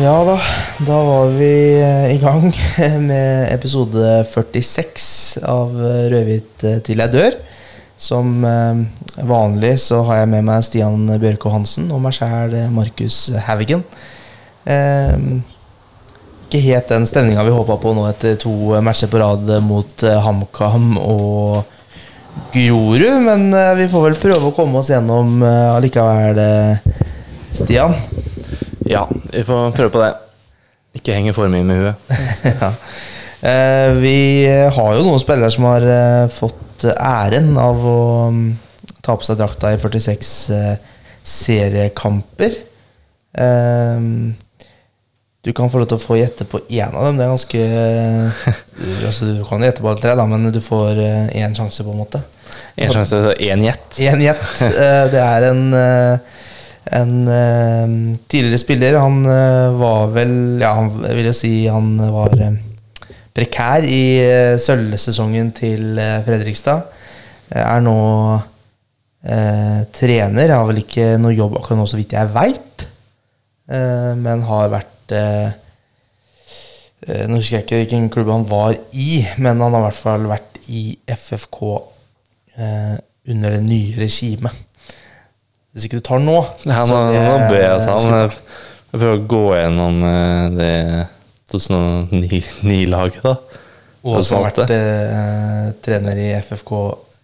Ja da var vi I gang med episode 46 av Rødhvit til jeg dør. Som vanlig så har jeg med meg Stian Bjørkohansen og meg selv Markus Havigen. Ikke helt den stemningen vi håpet på nå etter to matcher på rad mot Hamkam og Grorud, men vi får vel prøve å komme oss gjennom allikevel Stian. Ja, vi får prøve på det. Ikke henge for mye med huet. Ja. Vi har jo noen spillere som har fått æren av å ta på seg drakta I 46 seriekamper. Du kan få lov til å få gjette på en av dem. Det ganske... altså, du kan gjette på alle tre, da, men du får en sjanse på en måte. En sjanse, altså en gjett? En gjett. Det en... En tidligere spiller, han var väl, ja, han vill jag si, han var prekær I sølvsesongen til Fredrikstad. Nu trener, har väl ikke noe jobb akkurat nå, så vidt jeg vet, men har vært, nu husker jeg ikke hvilken klubb han var I, men han har I hvert fall vært I FFK under det nye regimet. Hvis ikke du tar nå Nå bør jeg ta den Jeg prøver å gå gjennom det 2009-laget da Og som har vært trener I FFK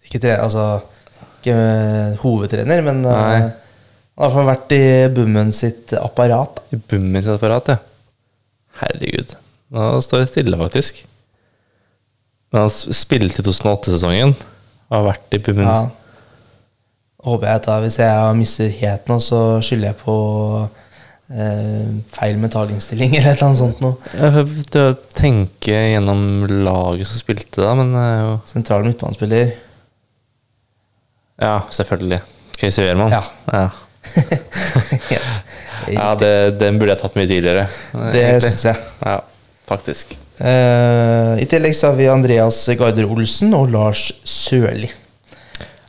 Ikke, ikke hovedtrener Men han har vært I Bumens sitt apparat I Bumens apparat, ja Herregud Nå står det stille faktisk Men han spilte I 2008-sesongen Har vært I Bumens ja. Håper jeg at hvis jeg misser helt nå, så skylder jeg på feil metallinnstilling eller et eller annet sånt nå. Jeg prøver å tenke gjennom laget som spilte da, men... Sentral midtbanespiller. Ja, selvfølgelig. Kjellstrø Johansen. Ja. Ja, den burde jeg tatt mye tidligere. Det synes jeg. Ja, faktisk. I tillegg så har vi Andreas Garder-Olsen og Lars Sørli.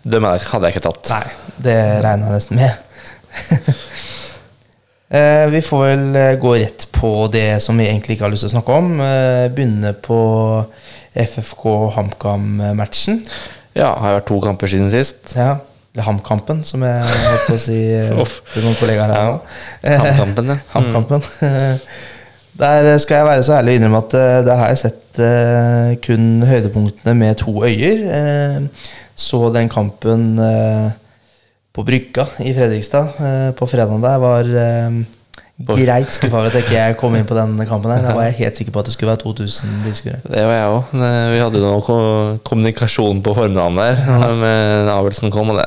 Det hadde jeg ikke tatt. Nei, det regner jeg nesten med. Vi får vel gå rett på det som vi egentlig ikke har lyst til å snakke om. Begynne på FFK-Hamkam-matchen. Ja, har jeg vært to kamper siden sist. Ja, eller Hamkampen, som jeg har på å si til noen kollegaer her nå. Hamkampen, ja. Hamkampen. Der skal jeg være så ærlig å innrømme at der har jeg sett kun høydepunktene med to øyer. Så den kampen på brygga I Fredrikstad på fredagen der var greit skuffet over at ikke jeg kom inn på den kampen her. Da var jeg helt sikker på at det skulle være 2000 tilskuere. Det var jeg også. Vi hadde noe kommunikasjon på formiddagen der med Abelsen kom, og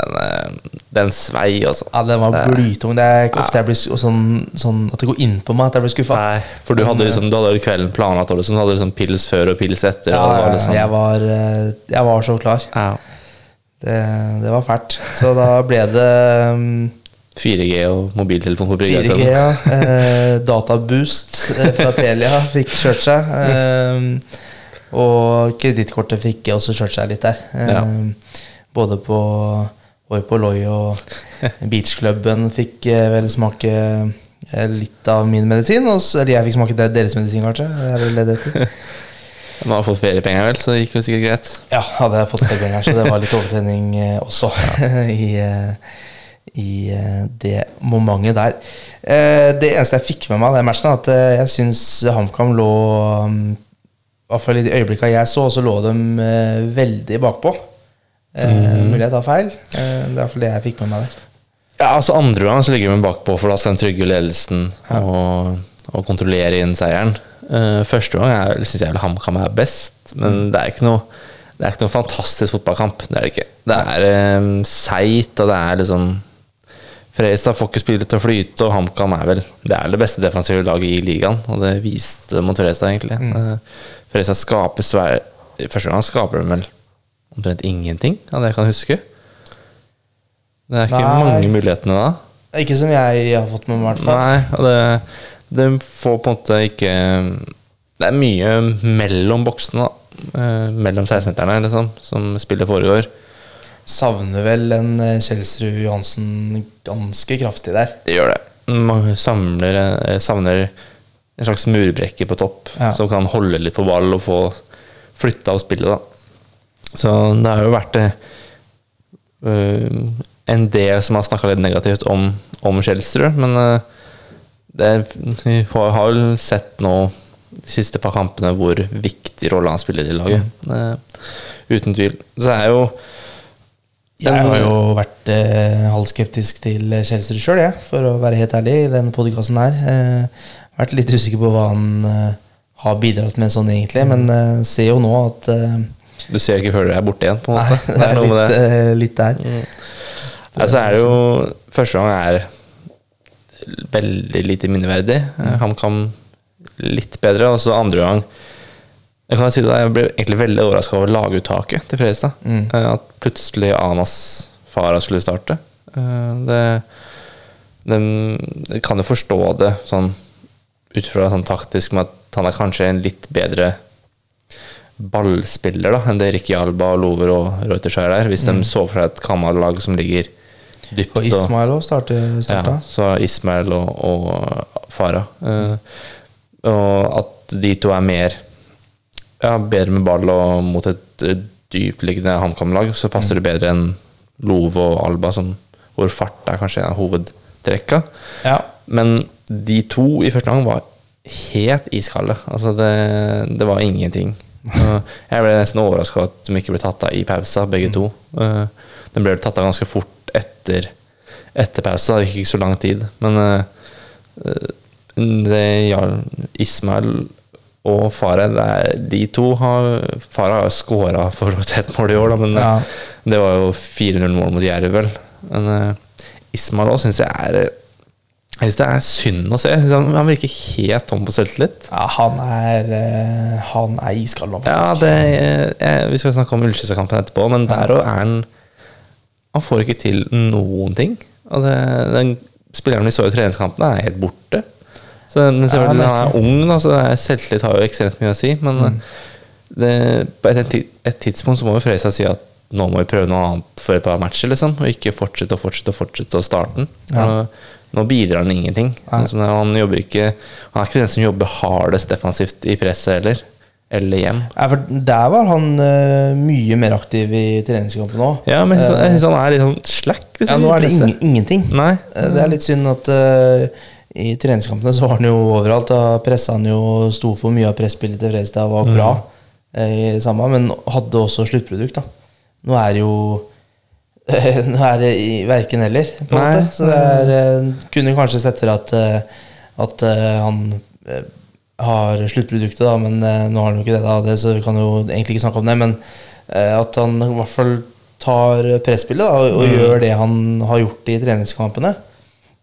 den svei også. Ja, den var blytung. Det ikke ofte jeg blir sånn at det går inn på meg at jeg blir skuffet. Nei, for du hadde kvelden planlagt, du hadde liksom pils før og pils etter. Ja, og liksom. Jeg var så klar. Ja. Det var fælt Så da ble det 4G og mobiltelefon på brygget 4G, ja Databoost fra Telia fikk kjørt seg Og kreditkortet fikk også kjørt seg litt der Både på Oi på Loi og Beachklubben fikk vel smake litt av min medisin Eller jeg fikk smake deres medisin kanskje Det vel det til Man har fått feriepenger vel, så det gikk jo sikkert greit. Ja, hadde jeg fått feriepenger, så det var litt overtrening også I det momentet der. Det eneste jeg fikk med meg av den matchen, at jeg synes HamKam lå, I hvert fall I de øyeblikkene jeg så lå de veldig bakpå. Mulighet av feil. Det I hvert fall det jeg fikk med meg der. Ja, altså andre gang så ligger de bakpå, for da skal de trygge ledelsen og kontrollere inn seieren. Første gang synes jeg HamKam best Men det ikke noe Det ikke noe fantastisk fotballkamp Det det ikke Det seit Og det liksom Fredrikstad får ikke spillet til å flyte Og HamKam vel Det det beste defensive laget I ligaen Og det viste mot Fredrikstad egentlig Fredrikstad skaper Første gang skaper de vel Omtrent ingenting Av det jeg kan huske Det ikke mange mulighetene da Ikke som jeg har fått med meg I hvert fall Nei Og det får på en måte ikke det mye mellom boksene mellom 16-meterne liksom, som spillet foregår savner vel en Kjellstrø Johansen ganske kraftig der det gjør det man savner en slags murbrekke på topp ja. Som kan hålla lite på ball och få flytta och spela då. Så det har ju varit en del som har snackat lite negativt om Kjellstrø, men det har ju sett nå de siste par kampene hvor viktig rolle han spiller I laget uten tvil så jo jeg har jo vært halvskeptisk til Kjellstrø selv ja, for å være helt ærlig I den podcasten her vært litt usikker på hva han har bidratt med sånn egentlig men ser jo nå at du ser ikke før du borte igjen på en måte nei, det noe litt, med det. Litt der altså det jo første gang veldig lite minneverdig Hamkam lite bättre och så andra gång. Jag kan säga si att jag blev egentligen väldigt överraskad över laguttaget till Fredrikstad. Att plötsligt Anas Fara skulle starta. Det kan du förstå det sån utifrån sån taktisk med att han är kanske en lite bättre ballspelare då än Derrick Alba och Lover och Reuterskär där. Visst de så för ett kammarlag som ligger dypt på Ismail och starta. Ja, så Ismail och Fara. Och att de två är mer ja, bättre med ball och mot ett djupliggande Hamkamlag så passar det bättre än Lov och Alba som vår fart där kanske en huvudträcka. Ja. Men de två I första hand var helt iskalla. Alltså det var ingenting. Jag blev nästan överraskad att de inte blev tatta I pausa bägge två. De blev tatta ganska fort efter pausa. Det gick inte så lång tid, men Ismail och Fara där de två har Fara har skårat för ett mål I år då, men ja. Det var ju 4-0 mål mot Järvel. Men Ismail då syns jag det är synd att se. Han verkar helt tom på självtillit. Ja, han är iskall då faktiskt. Ja, vi ska snacka om Ulsis-kampen efterpå, men där då är han får inte till någonting. Och den spelaren vi såg I träningskampen är helt borta. Så den ser ut han ung då så självklart har ju extremt mycket att si, men det, på ett tidspunkt så måste vi Fredrikstad si att nu måste vi pröva något annat för ett par matcher liksom och inte fortsätta och starten. Ja. Nu bidrar han ingenting. Ja. Som han jobbar inte han är inte den som jobbar hardest defensivt I press eller hjem. Ja, för där var han mycket mer aktiv I träningskampen då. Ja, men han är liksom slack liksom. Ja, nu är det ingenting. Nej, det är lite synd att I träningskampen så var han ju överallt och pressade han ju stod för mycket av pressspelet I Fredrikstad var bra I samma men hade också slutprodukt då. Nu är ju det I verken heller på något sätt så där kunde kanske sett för att han har slutproduktet då men nu har han ju inte det då det så vi kan ju egentligen inte snacka om det men att han I alla fall tar pressspelet då och gör det han har gjort I träningskamperna.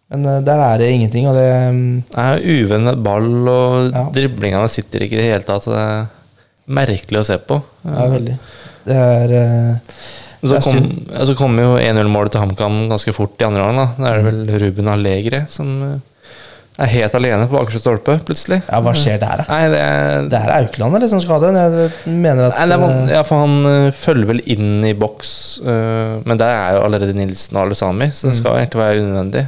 Men där är det ingenting och det är uvennet ball och ja. Dribblingarna sitter inte helt att det är märkligt att se på. Ja väldigt. Det är så kommer ju 1-0 målet till Hamkam ganska fort I andra halvan då. Det är väl Ruben Alegre som är helt alene på bakre stolpe plötsligt. Ja vad sker där? Nej det är Aukland eller som skadad. Jag menar att ja för han följer väl in I box men där är ju redan Nilsen och Alusami så det ska egentligen vara unödig.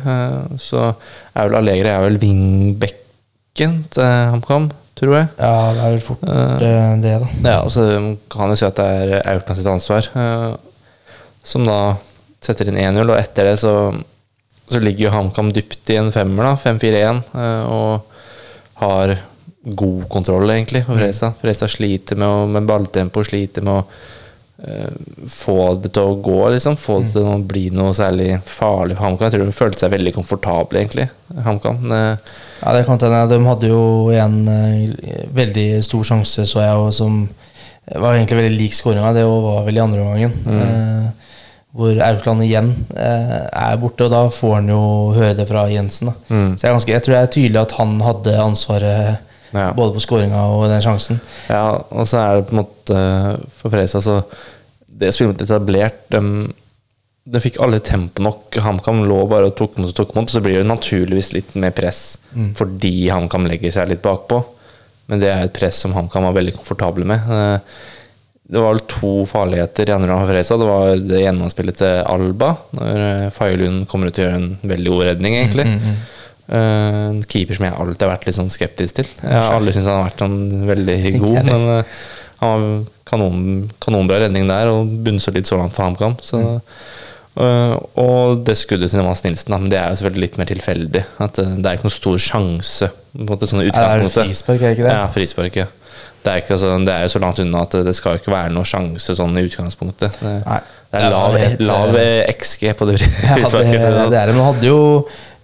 Så väl Allegre är väl wingbacken han kom tror jag. Ja det är väl fort det då. Ja och så kan du se att det är Auklands ansvar som då sätter in 1-0 och efter det så ligger ju Hamkam dypt I en femmer då 5-4-1 och har god kontroll egentligen på Fredrikstad sliter med balltempo sliter med att få det att gå liksom få det att bli något särskilt farligt Hamkam jag tror de kände sig väldigt komfortabla egentligen Hamkam ja det kan jag de hade ju en väldigt stor chans så jag som var egentligen väldigt lik scoringen det var väl I andra gången hvor Aukland igen är borta och då får han ju höra det från Jensen Så jag tror det är tydligt att han hade ansvaret ja. Både på scoringa och den chansen. Ja, och så är det på något för Fredrikstad så det spelet etablerat de fick alla tempo nog Hamkam lå bara och tog mot så blir det naturligtvis lite mer press fördi Hamkam lägger sig lite bakpå. Men det är ett press som Hamkam var väldigt komfortabel med. Det var två farligheter I andra halvan för Fredrikstad. Det var det genomspelet till Alba när Fajelund kommer ut och gör en väldigt god räddning egentligen. En keeper som jeg alltid har vært litt sånn skeptisk til. Jeg har aldri syntes han har vært sånn veldig god, men han har kanonbra redning der og bunset litt så langt for Hamkam. Så, og det skuddet til Anas Nilsen, men det jo selvfølgelig litt mer tilfeldig. At det ikke noen stor sjanse på en måte, sånne utgangspunkter. Det frispark, ikke det? Ja, frispark, ja. Det ikke altså, det jo så langt unna at det skal jo ikke være noen sjanse sånn I utgangspunktet. Det lav XG på det frisparket. Det det, men han hadde jo,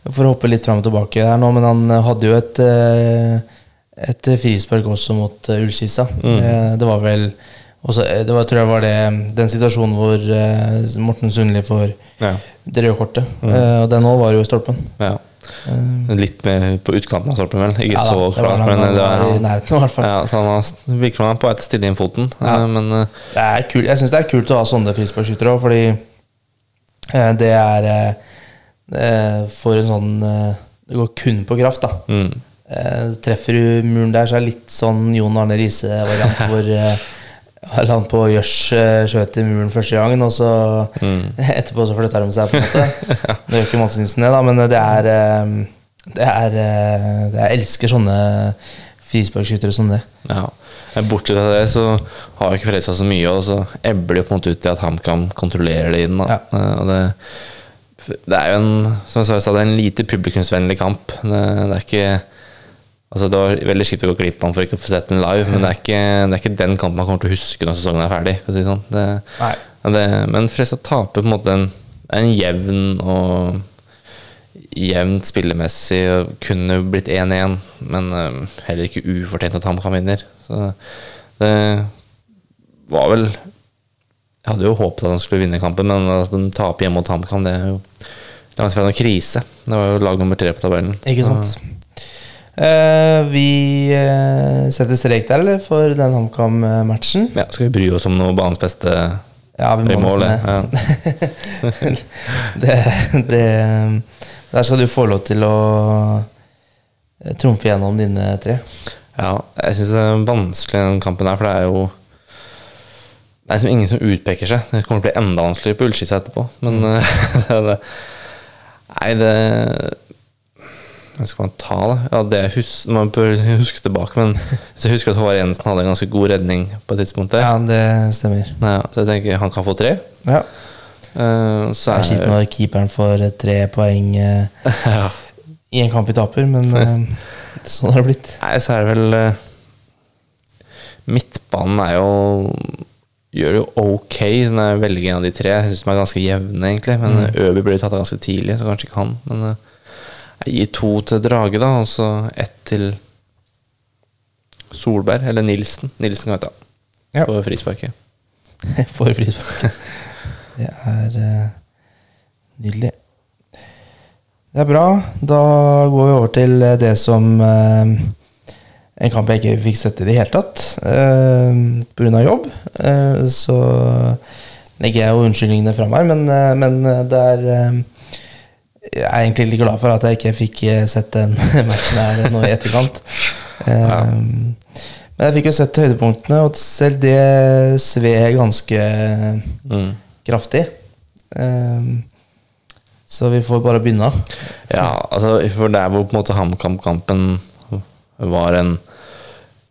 for å hoppe litt frem og tilbake her nå, men han hadde jo et frispark også mot Ulsis. Det var vel, også, det var, tror jeg var det, den situasjonen hvor Morten Sundli får det røde kortet, og den nå var jo I stolpen. Ja. Litt mer på utkanten av stolpen vel ikke så klart men det I nærheten I hvert fall så han virker man på etter stille inn foten men det kult. Jeg synes det kult å ha sånne frisparkskytter også fordi det for en sånn det går kun på kraft da treffer du muren der så litt sånn Jon Arne Riise variant hvor han på Gjørs skjøt I muren første gangen og så etterpå så flytter de seg på en måte det jo ikke Madsensen da men jeg elsker sånne frisparkskyttere som det ja bortsett fra det så har jo ikke Fredrikstad så mye og så ebler det på en måte ut I at HamKam kontrollerer det inn da. Og det jo en som jeg sa det en lite publikumsvennlig kamp det ikke Altså det var veldig skipt å gå glipp av for ikke å få sett den live men det ikke den kampen man kommer til å huske når sesongen ferdig for å si sånn. Men Fredrikstad taper på en måte en jevn og jevnt spillemessig og kunne blitt 1-1 men heller ikke ufortjent at HamKam vinner så det var vel jeg hadde jo håpet at han skulle vinne kampen men at de taper hjemme mot HamKam det jo langt fra noen krise det var jo lag nummer 3 på tabellen ikke sant vi setter strek der eller, for den HamKam-matchen ja, skal vi bry oss om noe banens beste ja, vi må der skal du få lov til å trumfe gjennom dine tre ja, jeg synes det vanskelig den kampen her, for det jo det som ingen som utpeker seg det kommer til å bli enda vanskeligere på Ullskissa etterpå men nei, det Hva skal man ta da? Ja, det man bør huske tilbake, men jeg husker at Håvard Jensen hadde en ganske god redning på et tidspunkt der. Ja, det stemmer. Ja, så jeg tenker han kan få 3. Ja. Så det skitt når keeperen får 3 poeng I en kamp I taper, men sånn har det blitt. Nei, så det vel midtbanen jo gjør det jo ok, men jeg velger en av de 3. Jeg synes de ganske jevne egentlig, men Øby ble tatt av ganske tidlig, så kanskje ikke han, men... Jeg gir 2 til Drage da Og så 1 til Solberg eller Nilsen kan jeg ta For frisparket For frisparket Det nydelig Det bra Da går vi over til det som En kamp jeg ikke fikk sett I det hele tatt På grunn av jobb Så legger jeg jo unnskyldningene frem her Men det Jeg egentlig litt glad for at jeg ikke fikk sett den matchen her nå I etterkant Men jeg fikk jo sett høydepunktene Og selv det sved ganske kraftig Så vi får bare begynne Ja, altså for der hvor på en måte HamKam-kampen var en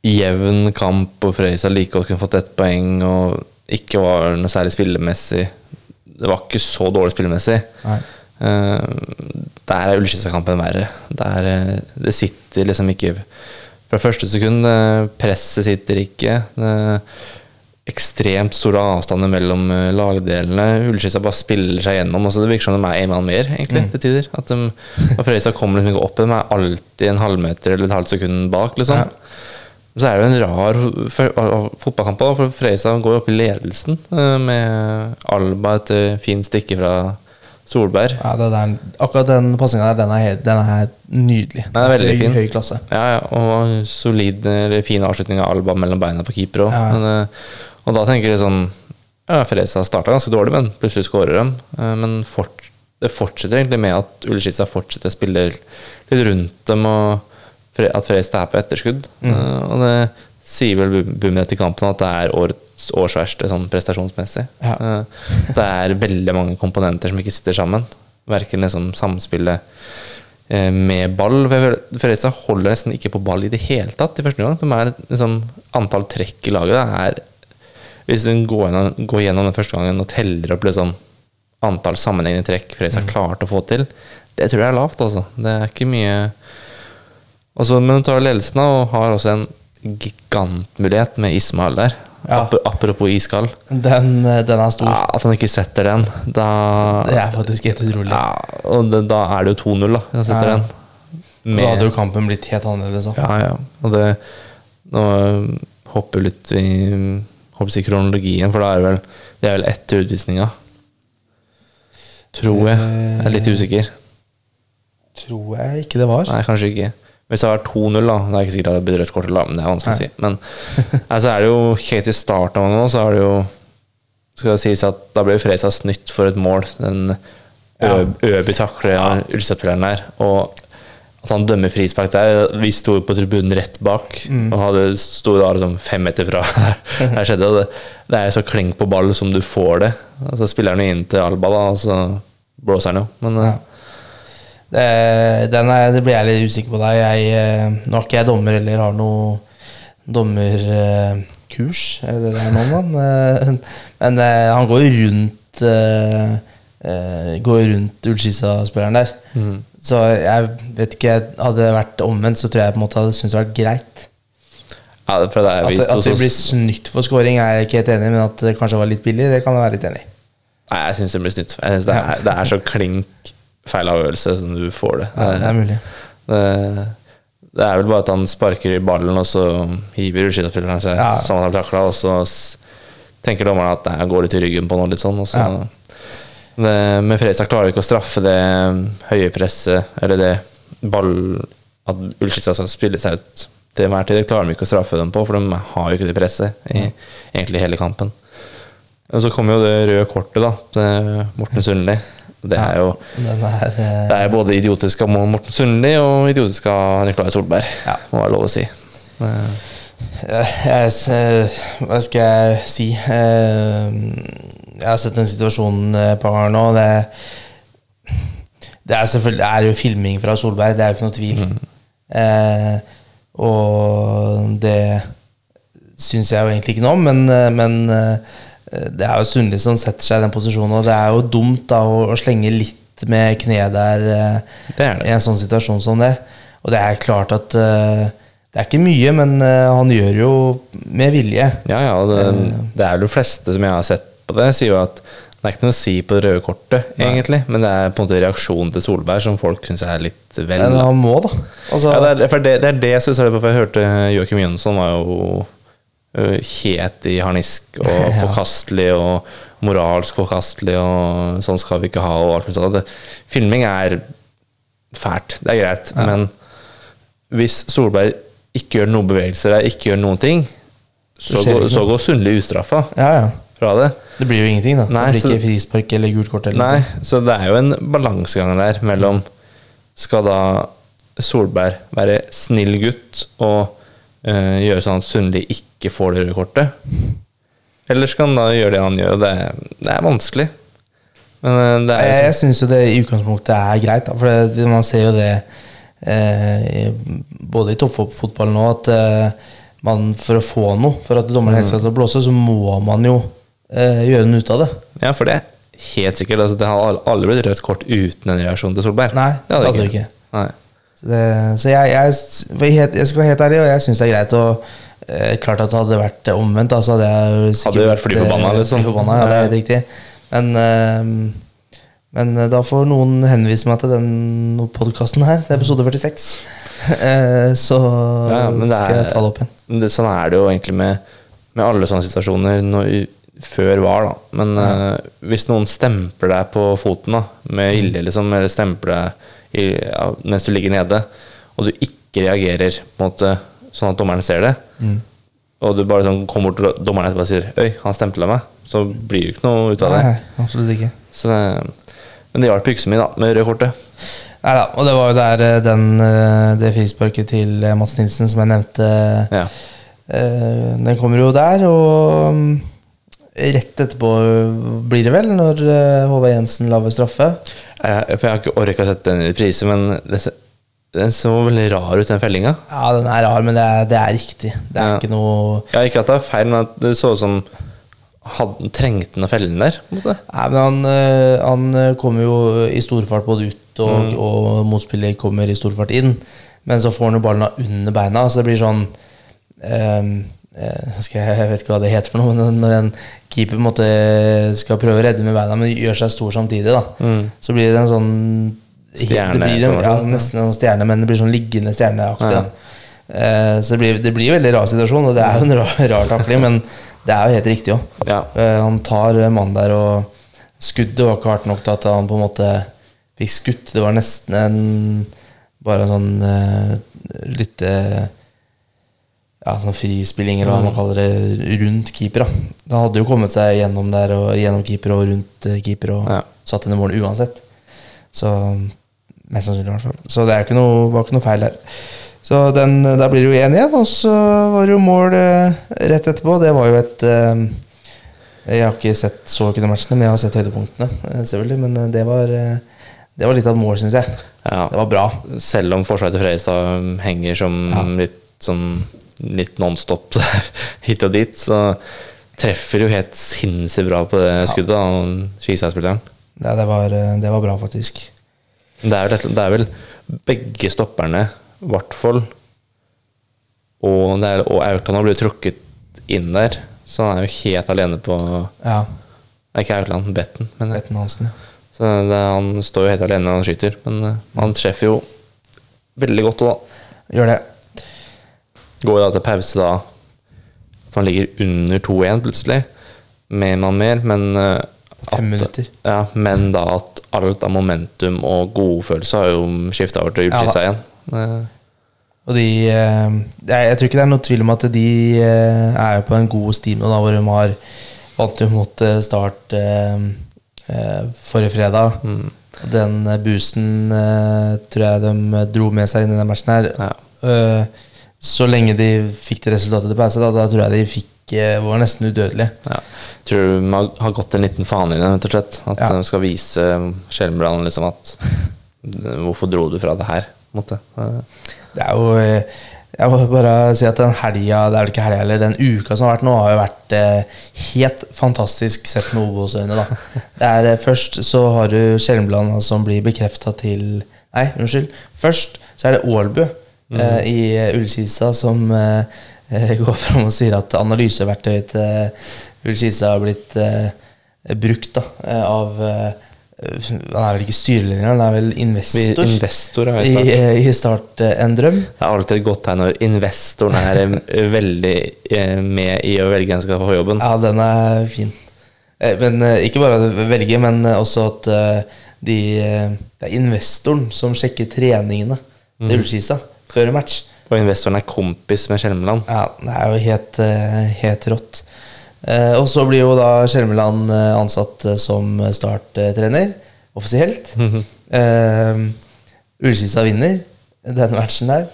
jevn kamp Og Fredrikstad like godt kunne fått 1 poeng Og ikke var noe særlig spillemessig Det var ikke så dårlig spillemessig Nei der Ullskissa-kampen verre der det sitter liksom ikke fra første sekund presset sitter ikke ekstremt store avstander mellom lagdelene Ullskissa bare spiller seg gjennom og så det virker som de en mann mer egentlig til tider at de, når Fredrikstad kommer liksom ikke opp de alltid en halvmeter eller et halvt sekund bak liksom så det jo en rar fotballkamp da, for Fredrikstad går opp I ledelsen med Alba et fint stikke fra Solberg. Ja, akkurat den passingen der, den er nydelig. Den veldig fin. Høy klasse. Ja, og solid, fin avslutning av Alba mellom beina på keeper også. Men, og da tenker jeg sånn, ja, Fredrikstad startet ganske dårlig, men plutselig skårer dem. Men det fortsetter egentlig med at Ullskissa fortsetter å spille litt rundt dem, og at Fredrikstad på etterskudd. Og det sier vel Bumens I kampen at det årsverste sånn prestasjonsmessig Det veldig mange komponenter som ikke sitter sammen hverken liksom samspillet med ball. Fredrikstad håller nästan inte på ball I det hela tatt I första gången. De är liksom antal träck I laget är hvis du går igenom den första gången och teller upp liksom antal sammanhängande träck Fredrikstad klart att få till. Det tror jag är lavt alltså. Det är inte mycket. Och så men de tar ledelsen och har också en gigantmulighet med Ismail där. Ja. Apropå iskall. Den är stor. Ja, att han inte sätter den. Da, det är faktiskt helt otroligt. Ja, och då är det ju 2-0 då. Han sätter den. Då hade ju kampen blivit helt annorlunda så. Ja ja. Och det då hoppar lite I hoppas I kronologien för då är väl det är väl efter utvisningen. Tror jag. Är lite osäker. Tror jag inte det var. Nej, kanske inte. Men så var 2-0 da. Det ikke sikkert at det betyr et kort eller men det vanskelig å si. Men altså det jo helt I starten av nå, så det jo, skal det sies at da ble Fredrikstad snytt for et mål, den Øby takler av Ulstad-spilleren der, og at han dømmer frispark der, vi stod på tribunen rett bak, og hadde stod da liksom 5 meter fra der skjedde, og det så klink på ball som du får det. Altså spiller han inn til Alba da, og så blåser han jo, men... Ja. Den det blir jeg litt usikker på deg nå ikke jeg dommer eller har noe dommerkurs eller det noen men han går rundt Ulskisa-spilleren der så jeg vet ikke hadde det vært omvendt så tror jeg på en måte hadde syntes det hadde vært greit ja, det det at det blir snytt for scoring jeg ikke helt enig men at det kanskje var litt billig det kan jeg være litt enig Nei, jeg synes det blir snytt jeg synes det så klink feil avgjørelse som du får det. Ja, det mulig. Det vel bare at han sparker I ballen, og så hiver utskillerspilleren seg som han har taklet, og så tenker dommeren at det går litt I ryggen på noe, litt sånn. Og så, men Fredrikstad klarer ikke å straffe det høye presset, eller det ball, at utskillerspilleren skal spille seg ut til hver tid. Det klarer de ikke å straffe dem på, for de har jo ikke det presset I egentlig hele kampen. Og så kommer jo det røde kortet da, Morten Sundli. Det jo det både idiotisk av Morten Sundli og idiotisk av Nikolaj Solberg må være lov å si hva skal jeg si jeg har sett den situasjonen på gang nå det selvfølgelig det jo filming fra Solberg, det jo ikke noe tvil og det synes jeg jo egentlig ikke noe om men det jo Sundli som setter sig I den positionen och det jo dumt att slänga lite med knä där I en sån situation som det och det klart att det inte mycket men han gör ju med vilje ja ja och det de flesta som jag har sett på det säger ju att det ikke noe å si på det røde kortet egentlig, men det på en måte reaksjon til Solberg som folk synes litt vel men han må da altså, ja, det jeg synes det på for jeg hørte Joakim Jønsson var jo het I harnisk og forkastelig og moralsk forkastelig og sånn skal vi ikke ha og alt sånt. Filming fælt, det greit men hvis Solberg ikke gjør noen bevegelser eller ikke gjør noen ting så går Sundli utstraffa fra det. Det blir jo ingenting da nei, det blir ikke frispark eller gult kort eller nei, noe. Så det jo en balansegang der mellom skal da Solberg være snill gutt og gjøre sånn at Sundli ikke får det røde kortet eller skal han da gjøre det han gjør det vanskelig men det sånn. Jeg synes jo det I utgangspunktet greit da, for det, man ser jo det både I toppfotballen nå at man for å få noe for at dommeren helt skal blåse så må man jo gjøre noe ut av det ja for det helt sikkert altså, det har aldri blitt rødt kort uten en reaksjon til Solberg nei det hadde det ikke nei så jeg skal være helt ærlig og jeg synes det greit og klart at det hadde vært omvendt da, så hadde det vært flyforbannet ja det riktig men da får noen henvise meg til den podcasten her det episode 46 så skal jeg ta det opp igjen sånn det jo egentlig med alle sånne situasjoner før var da men hvis noen stemper deg på foten da, med ille liksom, eller stemper deg mens du ligger nede og du ikke reagerer på en måte sånn at dommeren ser det og du bare sånn kommer bort til dommeren og bare sier «Øy, han stemplet meg» så blir det ikke noe ut av det nei, absolutt ikke så men det hjalp ikke så mye da, med røde kortet nei da, og det var jo der det frisparket til Mats Nilsen som jeg nevnte den kommer jo der og Rett etterpå blir det vel når Håvard Jensen laver straffe. For jeg har ikke orket å sette den i prisen, men den så veldig rar ut den fellingen. Ja, den rar, men det er riktig. Det er ikke noe. Ja, ikke at det feil, men at det så som han trengte den å felle den der. Nei, men han kommer jo i storfart både ut og motspillet kommer i storfart inn, men så får han jo ballen under beina, så det blir sånn. Jeg vet ikke hva det heter for noe, men når en keeper måtte, skal prøve å redde med beina, men gjør seg stor samtidig da, så blir det en sånn stjerne, nesten en stjerne, men det blir sånn liggende stjerneaktig så det blir veldig rar situasjon, og det jo en rar takling, men det jo helt riktig også han tar mann der, og skuddet var ikke hardt nok til at han på en måte fikk skutt, det var nesten bare en sånn litt sånn frispilling eller hva man kaller det rundt keeper da. Det hadde jo kommet seg gjennom der og gjennom keeper og rundt keeper og satt inn i mål uansett. Så mest sannsynlig i hvert fall. Så det ikke noe, var ikke noe feil der. Så der blir det jo 1-1, og så var det jo mål rett etterpå. Det var jo et jeg har ikke sett så kunne matchene, men jeg har sett høydepunktene selvfølgelig, men det var litt av mål synes jeg. Ja. Det var bra. Selv om forsvaret til Fredrikstad henger som litt sånn litt non-stop hit og dit, så treffer jo helt sinnssykt bra på det skuddet av Kisa-spilleren. Ja, det var bra faktisk. Det er vel begge stopperne, Vartfold og Aukland har blitt trukket inn der, så han jo helt alene på ikke Aukland, Betten Hansen, så han står jo helt alene når han skyter, men han treffer jo veldig godt da. Gjør det. Går da til pause da, så han ligger under 2-1 plutselig, med man mer, men 5 minutter. Ja, men da at alt av momentum og gode følelser har jo skiftet over til Ulsis igjen. Og de, jeg tror ikke det noe tvil om at de jo på en god stime da, hvor de har vant jo mot start forrige fredag. Den boosten tror jeg de dro med seg inn i den matchen her. Så lenge de fikk det resultatet til pause da tror jeg de var nesten udødelige. Ja. Tror du man har gått en liten faen i den, rett og slett, at de skal vise Skelmblanda liksom at hvorfor dro du fra det her? Måte. Det jo jeg må bare si at den helgen, det ikke helgen eller den uka som har vært nå, har jo vært helt fantastisk sett med OBOS-øyne da. Først så har du Skelmblanda som blir bekreftet til først så det Ålbu i Ulskisa som går fram og sier at analyseverktøyet til Ulskisa har blitt brukt da, av han vel ikke styrelinger, han vel investor i Start en drøm. Det alltid et godt tegn når investoren veldig med i å velge en skal få jobben. Ja, den fin. Men ikke bare velge, men også at det investoren som sjekker treningene til Ulskisa før match. Og investoren kompis med Kjellstrø. Ja, det jo helt rått. Og så blir jo da Kjellstrø ansatt som starttrener, offisielt. Ulskisa vinner den matchen der.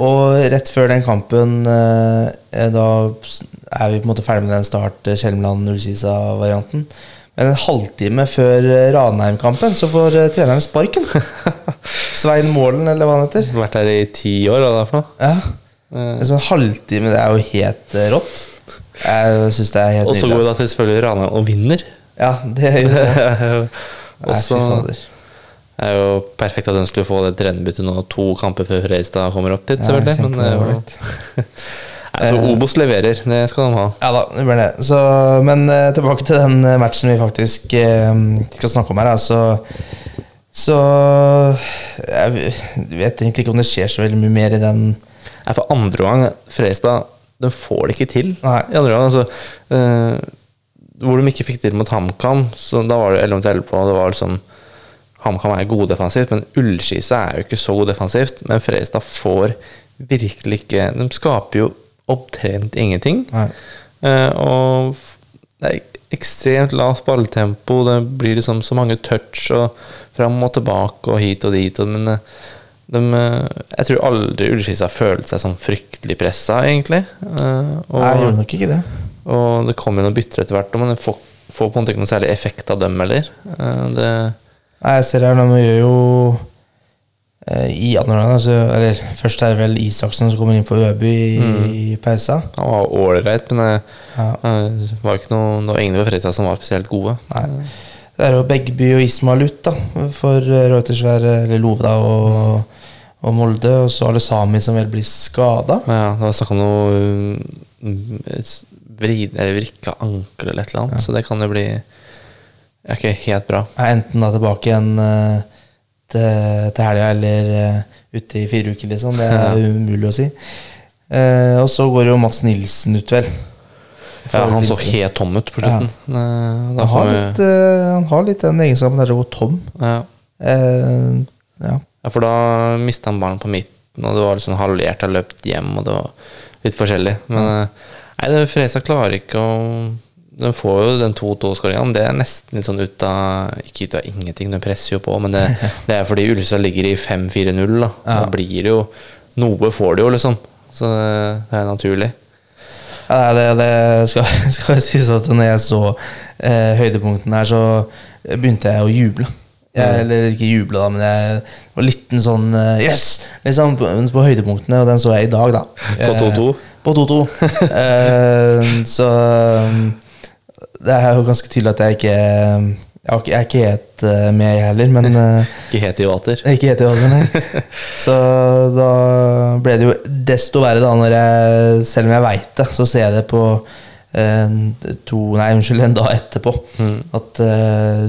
Og rett før den kampen, da vi på en måte ferdig med den Start-Kjellstrø-Ulskisa-varianten. Men en halvtime før Ranheim-kampen så får treneren sparken. Svein Målen, eller hva han heter. Han har vært her i 10 år, da, for noe. Ja, som en halvtime, det jo helt rått. Jeg synes det helt nydelig. Og så går det da til selvfølgelig Ranheim og vinner. Ja, det gjør det. Og så jo perfekt at de skulle få det trenerbyttet nå, 2 kamper før Fredrikstad kommer opp dit, selvfølgelig. Ja, kjempemålet. Så OBOS leverer, det skal de ha. Ja da, det blir det. Så, men tilbake til den matchen vi faktisk skal snakke om her. Så jeg vet egentlig ikke om det skjer så veldig mye mer i den. For andre gang, Fredrikstad, de får det ikke til. Nei. I andre gang, hvor de ikke fikk til mot Hamkam, så da var det 11-11 på, det var liksom Hamkam god defensivt, men Ullskisa jo ikke så god defensivt, men Fredrikstad får virkelig ikke, de skaper jo opptrent ingenting. Og det ekstremt lavt balltempo, det blir liksom så mange touch og fram og tilbake og hit og dit, men jeg tror aldri Ulskisa har følt seg sånn fryktelig presset egentlig. Nei, jeg gjorde nok ikke det. Og det kommer noen bytter etter hvert, men det får på en måte ikke noen særlig effekt av dem, eller? Nei, jeg ser her, de gjør jo i andre gang, altså, eller først det vel Isaksen som kommer inn for Øby i pausa. Han var ålreit, men det var ikke noe Engel og Fredrikstad som var spesielt gode. Nei. Det jo Begby og Ismail ut da, for Røytersvær, eller Lovda og Molde, og så Alusami som vel blir skadet. Ja, det var snakk om noe vrid, eller virka ankel eller et eller annet, så det kan jo bli ikke helt bra. Enten da tilbake igjen til helga eller ute i 4 uker liksom, det umulig å si. Og så går jo Mats Nilsen ut vel. Ja, han så helt tom ut på slutten. Ja. Han har litt den egenskapen der å gå tom. For da mistet han barnen på midten, og det var litt sånn halvert, han løpt hjem, og det var litt forskjellig. Men nei, Fredrikstad klarer ikke å... De får jo den 2-2-skåringen, men det nesten litt sånn ut av, ikke ut av ingenting, de presser jo på, men det fordi Ulsis ligger i 5-4-0 da, da blir det jo, noe får det jo liksom, så det naturlig. Ja, det skal jeg si så at når jeg så høydepunkten her, så begynte jeg å juble. Eller ikke juble da, men jeg var litt en sånn, yes, liksom på høydepunktene, og den så jeg i dag da. På 2-2. Så... Det jo ganske tydelig at jeg er ikke helt med heller, men... ikke helt i vater. Ikke helt i vater, nei. Så da ble det jo desto verre da, når jeg, selv om jeg vet det, så ser jeg det på en dag etterpå, at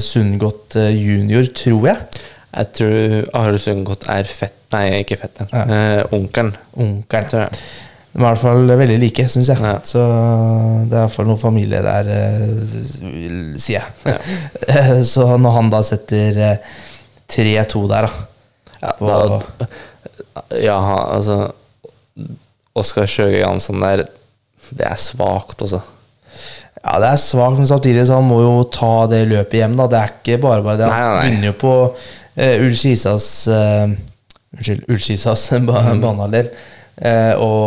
Sundgått junior, tror jeg. Jeg tror Are Sundgått fett, nei, ikke fetteren, onkeren. Onkeren, tror jeg. De er I hvert fall veldig like, synes jeg. Ja. Så det I hvert fall noen familie der, sier jeg. Ja. Så når han da setter 3-2 der da. Altså, Oskar Høyland Johansen der, det svagt også. Ja, det svagt, men samtidig så han må jo ta det løpet hjem da. Det ikke bare det. Han vinner jo på Ulsisas banehalder, og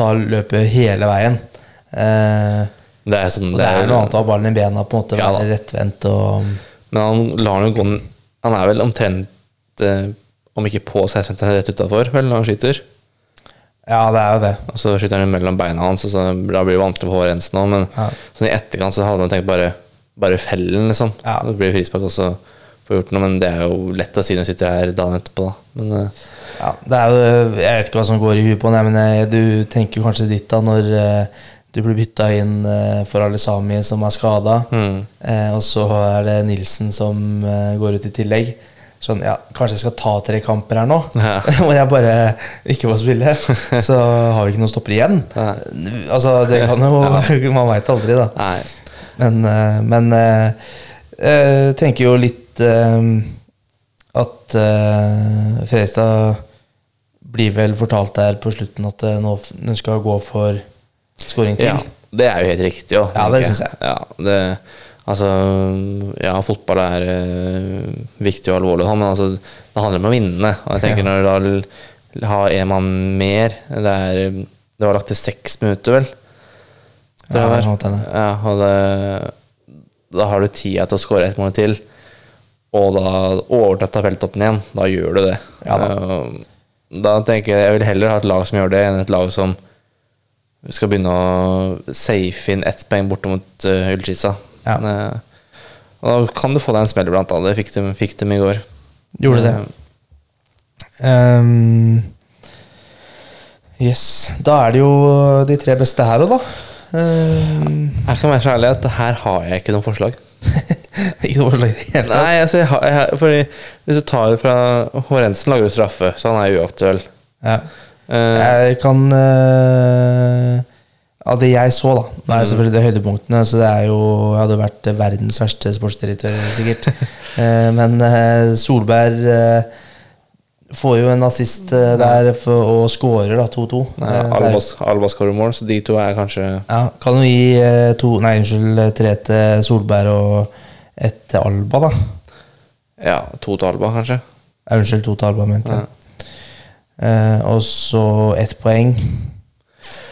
ta løpet hele veien. Det sånn, og det noe annet av ballen I bena på en måte, veldig rettvendt og... Men han lar noe gå, han vel omtrent, om ikke på 16, han rett utenfor, vel, når han skyter. Ja, det jo det. Og så skyter han mellom beina hans, og så da blir det vanskelig for Håvard nå, men sånn I etterkant så hadde han tenkt bare fellen, liksom. Ja. Det blir frispark også på gjort noe, men det jo lett å si når du sitter her dagen etterpå, da. Men... Ja, det jo, jeg vet ikke hva som går I huet på, men du tenker kanskje ditt da, når du blir byttet inn for Alusami som skadet, og så det Nilsen som går ut I tillegg. Sånn, ja, kanskje jeg skal ta 3 kamper her nå, og jeg bare ikke må spille, så har vi ikke noe stopper igjen. Altså, det kan jo, man vet aldri da. Men jeg tenker jo litt at Fredrikstad blir vel fortalt der på slutten at nå skal gå for scoring til. Ja, det jo helt riktig. Jo, ja, det synes jeg. Ja, fotball viktig og alvorlig, men altså, det handler om å vinne. Og jeg tenker når du da har en mann mer, det var lagt til 6 minutter, vel? Ja, det sånn at da har du tida til å score 1 mål til, og da overtatt av feltoppen igjen, da gjør du det. Ja, da tenker jeg vil heller ha et lag som gjør det, enn et lag som skal begynne å safe inn 1 poeng borte mot Ullskissa. Ja. Og da kan du få deg en smell blant annet, det fikk de I går. Gjorde det. Yes, da det jo de 3 beste her også da. Jeg kan være så ærlig at her har jeg ikke noen forslag. Ikke noen forslag helt. Nei, fordi hvis du tar det fra Hårensen lager du straffe, så han jo uaktuell. Ja. Jeg kan av det jeg så da, det selvfølgelig det høydepunktene, så det jo, jeg hadde vært verdens verste sportsdirektør sikkert. Men Solberg får jo en assist der og skårer da 2-2. Alba skårer mål, så de to kanskje... Ja, kan jo gi 3 til Solberg og 1 til Alba da. Ja, 2 til Alba kanskje. Ja, 2 til Alba mente jeg. Og så 1 poeng.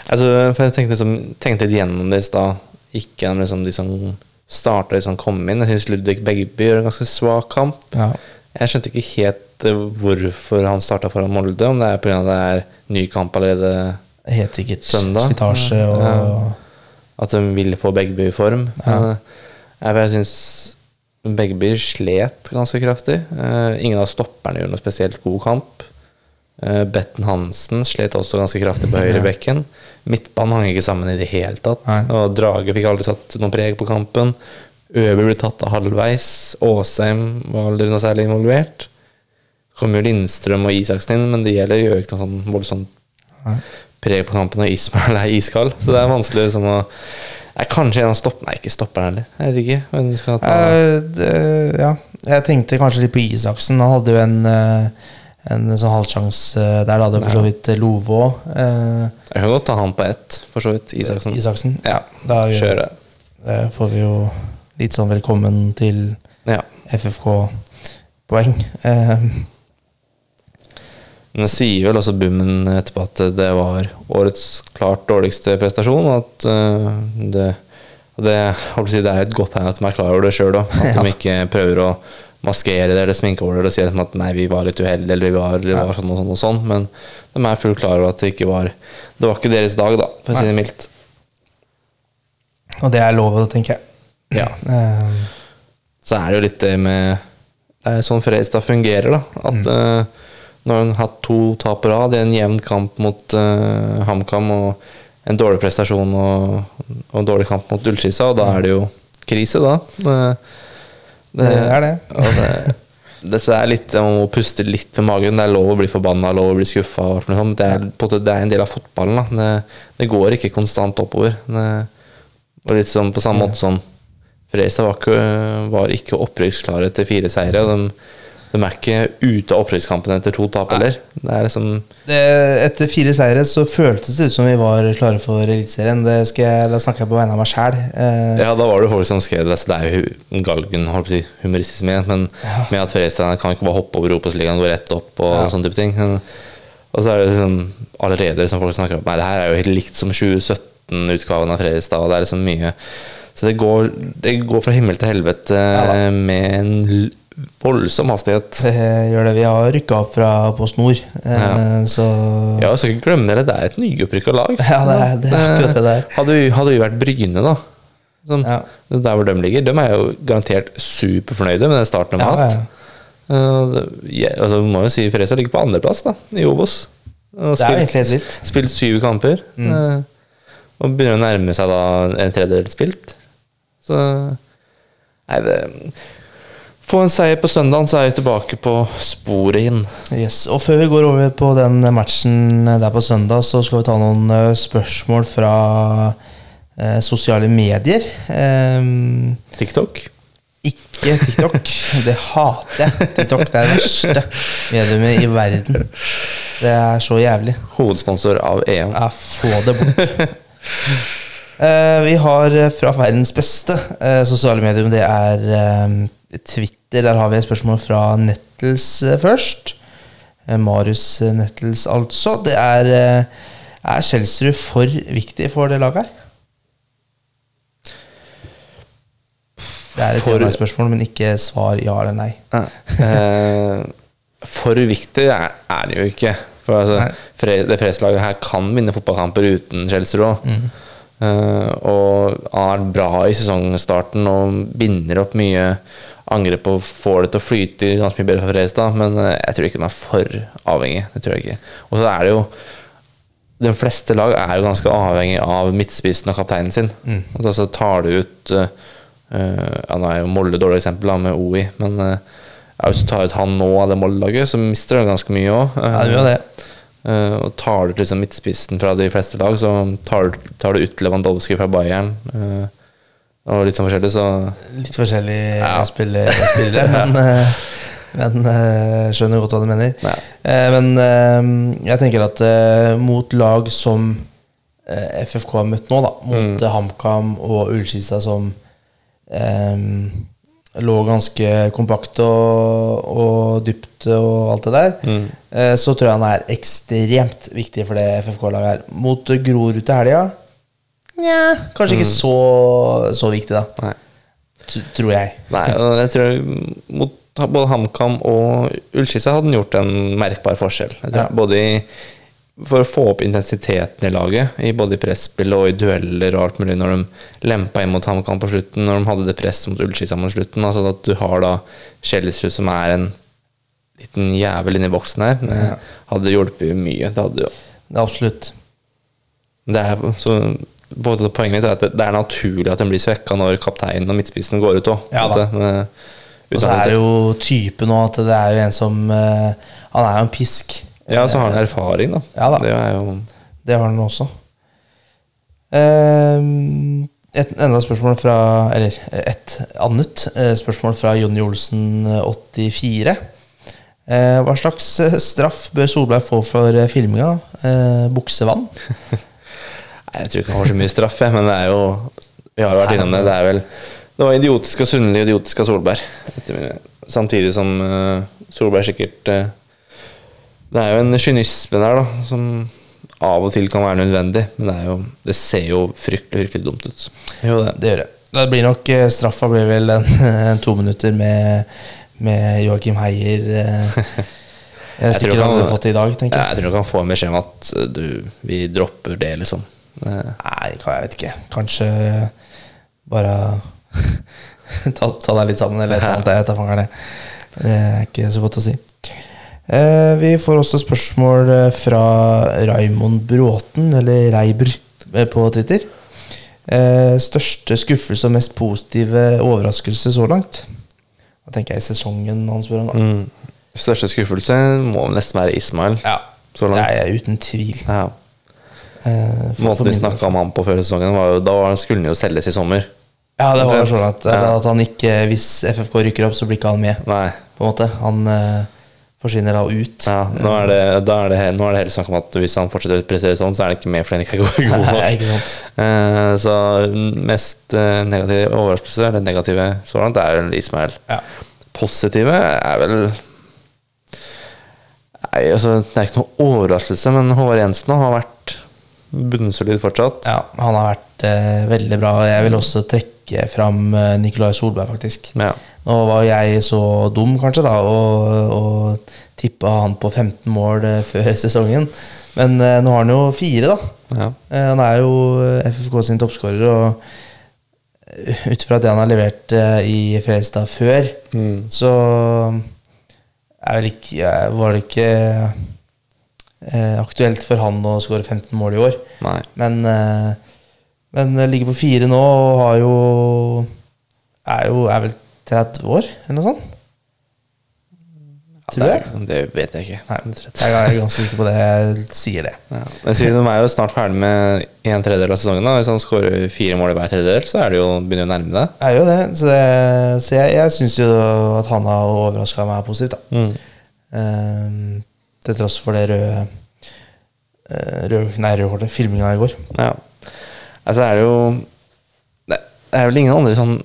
Alltså för jag tänkte liksom tänkte igenom det då gick han liksom de som startade liksom kom in. Jag syns Ludvig Begby gör en ganska svag kamp. Ja. Jag skönte inte helt varför han startade för Molde om det är på grund av det är ny kamp allerede helt sikkert slitage och ja. Att de ville få Begby I form. Ja. Jag syns Begby slet ganska kraftigt. Ingen av stopparna gjorde någon speciellt god kamp. Betten Hansen slet også ganske kraftig på høyre bekken midtbanen hang ikke sammen I det hele tatt Nei. Og Drage fikk aldri satt noen preg på kampen Øby ble tatt av halvveis Åsheim var aldri noe særlig involvert kom jo Lindstrøm og Isaksen inn men det gjelder jo ikke noe sånn, sånn preg på kampen og Ismail iskall så det vanskelig som å kanskje en stopp, nei ikke stopper heller jeg vet ikke, men vi skal ta ja, jeg tenkte kanskje litt på Isaksen han hadde jo en sån halvchans där hade för så vitt Lovo. Jag kan godt ta han på ett för så vitt Isaksen. Isaksen. Ja, då kör det. Får vi ju lite sån välkommen till ja. FFK poäng. Nu säger väl också Bummen etterpå att det var årets klart dårligste prestation och att det och det hoppas jag det är ett gott tegn att man klarar över det själv då att de inte prövar att maskere det eller sminke over det og si at nei, vi var litt uheldige eller vi var sånn og sånn og sånn men de fullt klare over at det var ikke deres dag da, for å si det mildt og det lovet, tenker jeg ja så det jo litt det med det sånn Fredrikstad fungerer da at når han har hatt to tap på rad det en jevn kamp mot Hamkam og en dårlig prestasjon og en dårlig kamp mot Ulsis og da det jo krise da det det. Det så litt man må puste litt med magen. Det lov å bli forbannet, lov å bli skuffet. Det en del av fotballen. Da. Det går ikke konstant oppover. Det litt sånn på samme måte som Fredrikstad var ikke opprykksklare til 4 seire. De ikke ute av opprykkskampen etter 2 tap heller. Det liksom etter 4 seire så føltes det ut som vi var klare for elitserien. Det da snakker jeg på vegne av meg selv. Ja, da var det folk som skrev det. Det jo galgen, holdt på å si, humoristisk med, men med at Fredrikstad kan ikke bare hoppe over OBOS-ligaen, gå rett opp og sånn type ting. Og så det liksom allerede som folk snakker om, nei, det her jo helt likt som 2017-utgaven av Fredrikstad, og det liksom mye. Så det går fra himmel til helvete med en voldsom hastighet. Det gjør det. Vi har rykket opp fra PostNord. Så ja, så ikke glemme det. Det et nyopprykket lag. Ja, det akkurat det der. Hadde vi vært Bryne da, som, der hvor de ligger, de jo garantert superfornøyde med den starten de har hatt. Altså, må jo si Fredrikstad ligger på andreplass da, i OBOS. Og det jo helt vilt. Spilt 7 kamper, og begynner å nærme seg da en tredjedel spilt. Så, nei, det få en seier på søndagen, så jeg tilbake på sporet inn. Yes, og før vi går over på den matchen der på søndag, så skal vi ta noen spørsmål fra sosiale medier. TikTok? Ikke TikTok. Det hater jeg. TikTok det det verste mediumet I verden. Det så jævlig. Hovedsponsor av EM. Ja, få det bort. Vi har fra verdens beste sosiale medium, det Twitter. Der har vi et spørsmål fra Nettles først. Marius Nettles altså. Det Kjellstrø for viktig for det laget her? Det et for spørsmål, men ikke svar ja eller nei. For viktig det jo ikke. For altså, det fredslaget her kan vinne fotballkamper uten Kjellstrø også. Og bra I sesongstarten og binder opp mye angrepp på får det til å flyte ganske mye bedre for Fredrikstad, men jeg tror ikke de for avhengig, det tror jeg ikke. Og så det jo, de fleste lag jo ganske avhengig av midtspissen og kapteinen sin. Og så tar du ut, ja nå jo Molde dårlig eksempel da, med OI, men hvis du tar ut han nå av det Molde-laget, så mister du ganske mye også. Ja, det gjør det. Og tar du liksom midtspissen fra de fleste lag, så tar du ut Lewandowski fra Bayern, og litt sånn forskjellig så litt forskjellig spillere men skjønner godt hva du mener men jeg tenker at mot lag som FFK har møtt nå da mot Hamkam og Ulskisa som lå ganske kompakt og og dypt og alt det der så tror jeg han ekstremt viktig for det FFK-laget mot Grorud til helga kanskje ikke så viktig da tror jeg jeg tror mot både Hamkam og Ulsis hadde han gjort en merkbar forskjell både I for å få opp intensiteten I laget I både I pressspill og I dueller og alt mulig når de lempet inn mot Hamkam på slutten når de hadde det press mot Ulskisa mot slutten altså at du har da Kjellstrø som en liten jævel inne I boksen her hadde hjulpet mye det hadde jo absolutt det så poenget mitt at det naturlig at de blir svekket når kapteinen og midtspissen går ut også og så det jo type nå at det jo en som han jo en pisk Ja, så har han erfaring da. Ja da. Det, jo... det har han også. Et enda spørsmål fra eller et annet spørsmål fra Jonny Olsen 84. Hva slags straff bør Solberg få for filminga? Buksevann? Nei, jeg tror ikke han har så mye straff, men det jo vi har jo vært innom det. Det vel det var idiotisk og sunnelig idiotisk av Solberg. Samtidig som Solberg sikkert Det jo en kynisme der da, som av og til kan være nødvendig, men det ser jo fryktelig dumt ut. Jo, det gjør det. Det blir nok straffa blir vel en 2 minutter med Joachim Heier. Jeg sikkert han hadde fått det I dag, tenker jeg. Jeg tror han kan få en beskjed om at vi dropper det, liksom. Nei, jeg vet ikke. Kanskje bare ta deg litt sammen, eller et eller annet jeg tar fanger det. Det ikke så godt å si. Vi får også spørsmål fra Raimond Bråten eller Reiber på Twitter største skuffelse og mest positive overraskelse så langt da tenker jeg I sesongen han spør om største skuffelse må nesten være Ismail så langt uten tvil måten vi snakket om han på før sesongen var jo, da skulle han jo selges I sommer det var sånn at han ikke hvis FFK rykker opp så blir ikke han med på en måte han forsvinner da ut. Nå det helt snakk om at hvis han fortsetter å prestere sånn, så det ikke mer for den ikke god nok. Ikke sant. Så mest negative overraskelser, det negative så langt, det vel Ismail. Positive vel nei, altså, det ikke noe overraskelse, men Håvard Jensen har vært bunnsolid fortsatt. Ja, han har vært veldig bra. Jeg vil også trekke fram Nikolai Solberg faktisk. Nå var jeg så dum kanskje da og tippet han på 15 mål før sesongen men nå har han jo 4 da han jo FFK sin toppskårer og ut fra det han har levert I Fredrikstad før så ikke, var det ikke aktuelt for han å skåre 15 mål I år men ligger på 4 nå og har jo jo vel 30 år, eller noe sånt? Tror jeg? Det vet jeg ikke. Nei, jeg ganske sikker på det. Jeg sier det. Men siden de jo snart ferdig med 1/3 av sesongen, da. Hvis han skårer 4 mål I hver tredjedel, så det jo begynner å nærme det. Jo det. Så jeg synes jo at han har overrasket meg positivt, da. Til tross for det rødkortet, filmingen I går. Altså det jo... Det vel ingen andre sånn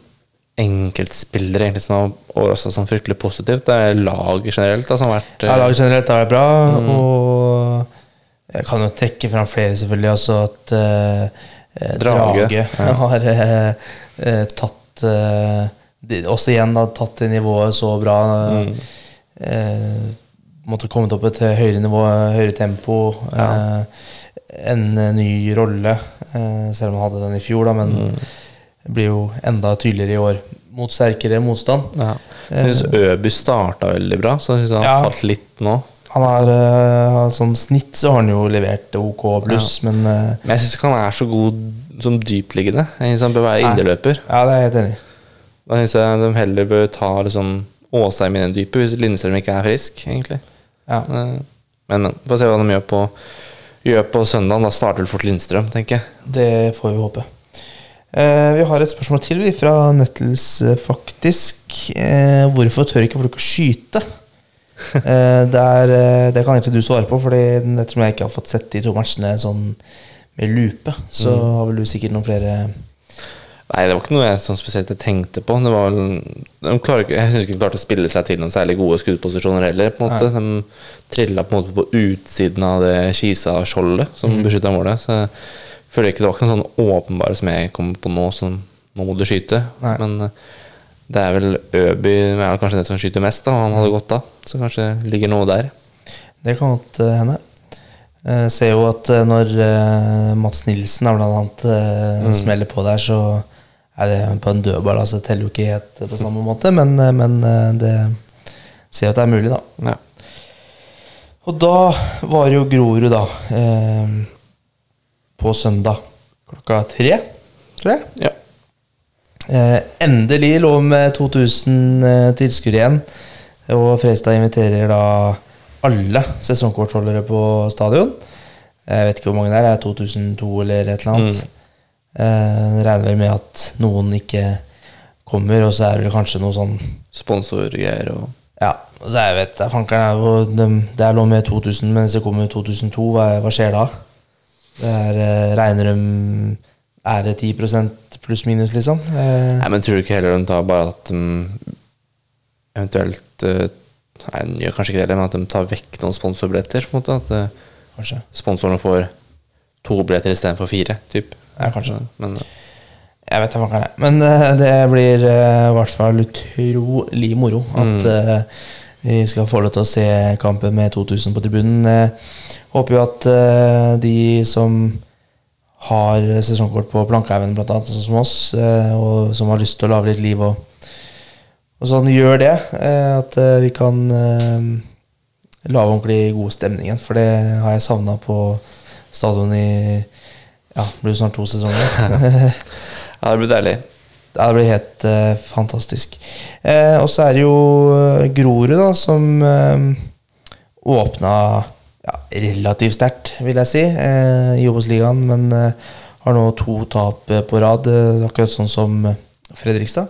enkeltspillere egentlig som har overrasket sånn fryktelig positivt det laget generelt da, som har vært laget generelt har vært bra og jeg kan jo trekke fram flere selvfølgelig også at Drage har tatt også igjen da, tatt det nivået så bra måtte kommet opp til høyere nivå høyere tempo en ny rolle selv om han hadde den I fjor da, men Det blir jo enda tydeligere I år mot sterkere motstand. Jeg synes Øby startet veldig bra, så jeg synes han har falt litt nå. Han har sånn snitt, så har han jo levert OK pluss, men... Men jeg synes ikke han så god som dypliggende. Jeg synes han bør være inderløper. Det jeg helt enig. Da synes jeg de heller bør ta liksom, Åsheim I den dype, hvis Lindstrøm ikke frisk, egentlig. Men får se hva de gjør på søndagen, da starter vel fort Lindstrøm, tenker jeg. Det får vi håpe. Vi har et spørsmål til fra Nettles faktisk hvorfor tør ikke folk å skyte? Det kan egentlig du svare på fordi jeg tror jeg ikke har fått sett de to matchene sånn med lupe så har vel du sikkert noen flere Nej, det var inte något som speciellt jag tänkte på. Det var de klarar jag syns inte klart att spela sig till någon särskilt goda skuddpositioner heller på något sätt. De trillade på något sätt på utsidan av det Kisa skjoldet som beskyddar målet så för det inte var någon sån uppenbar som jag kom på nå som nå måste skjuta. Men det är väl Øby men kanske det som skjuter mest då han hade gått då så kanske ligger något där. Det kan inte hända. Ser jo at når Mats Nilsen blant annet smeller på der så det på en dødball altså det teller jo ikke helt på samme måte men det ser at det mulig da ja. Og da var jo Grorud da på søndag klokka 3 ja. Endelig lå med 2000 tilskuere igjen og Fredstad inviterer da alle sesongkortholdere på stadion. Jeg vet ikke hvor mange der, det 2002 eller et eller annet. Regner vel med at noen ikke kommer, og så det kanskje noen sånn sponsorgreier og... Ja, så jeg vet, fankeren jo, det lov med 2000, men hvis det kommer 2002, hva skjer da? Det regner de... det 10% pluss minus, liksom? Nei, men tror du ikke heller de tar bare at eventuelt... Nej, jag kanske inte heller men att de tar väck någon sponsorbilletter på något att kanske sponsorerna får 2 biljetter istället för 4 typ. Ja, kanske men jag vet inte vad kan det. Men det blir I vart fall utrolig moro att vi ska få lov att se kampen med 2000 på tribunen. Hoppas ju att de som har säsongkort på Plankhaven bland annat som oss och som har lust att leva lite liv och Og sånn gjør det, at vi kan lave ordentlig god stemning igjen, for det har jeg savnet på stadion I, ja, det blir snart 2 sesonger. Ja, det blir deilig. Ja, det blir helt fantastisk. Og så det jo Grorud da, som åpnet ja, relativt sterkt, vil jeg si, I OBOS-ligaen, men har nå 2 tap på rad, akkurat sånn som Fredrikstad.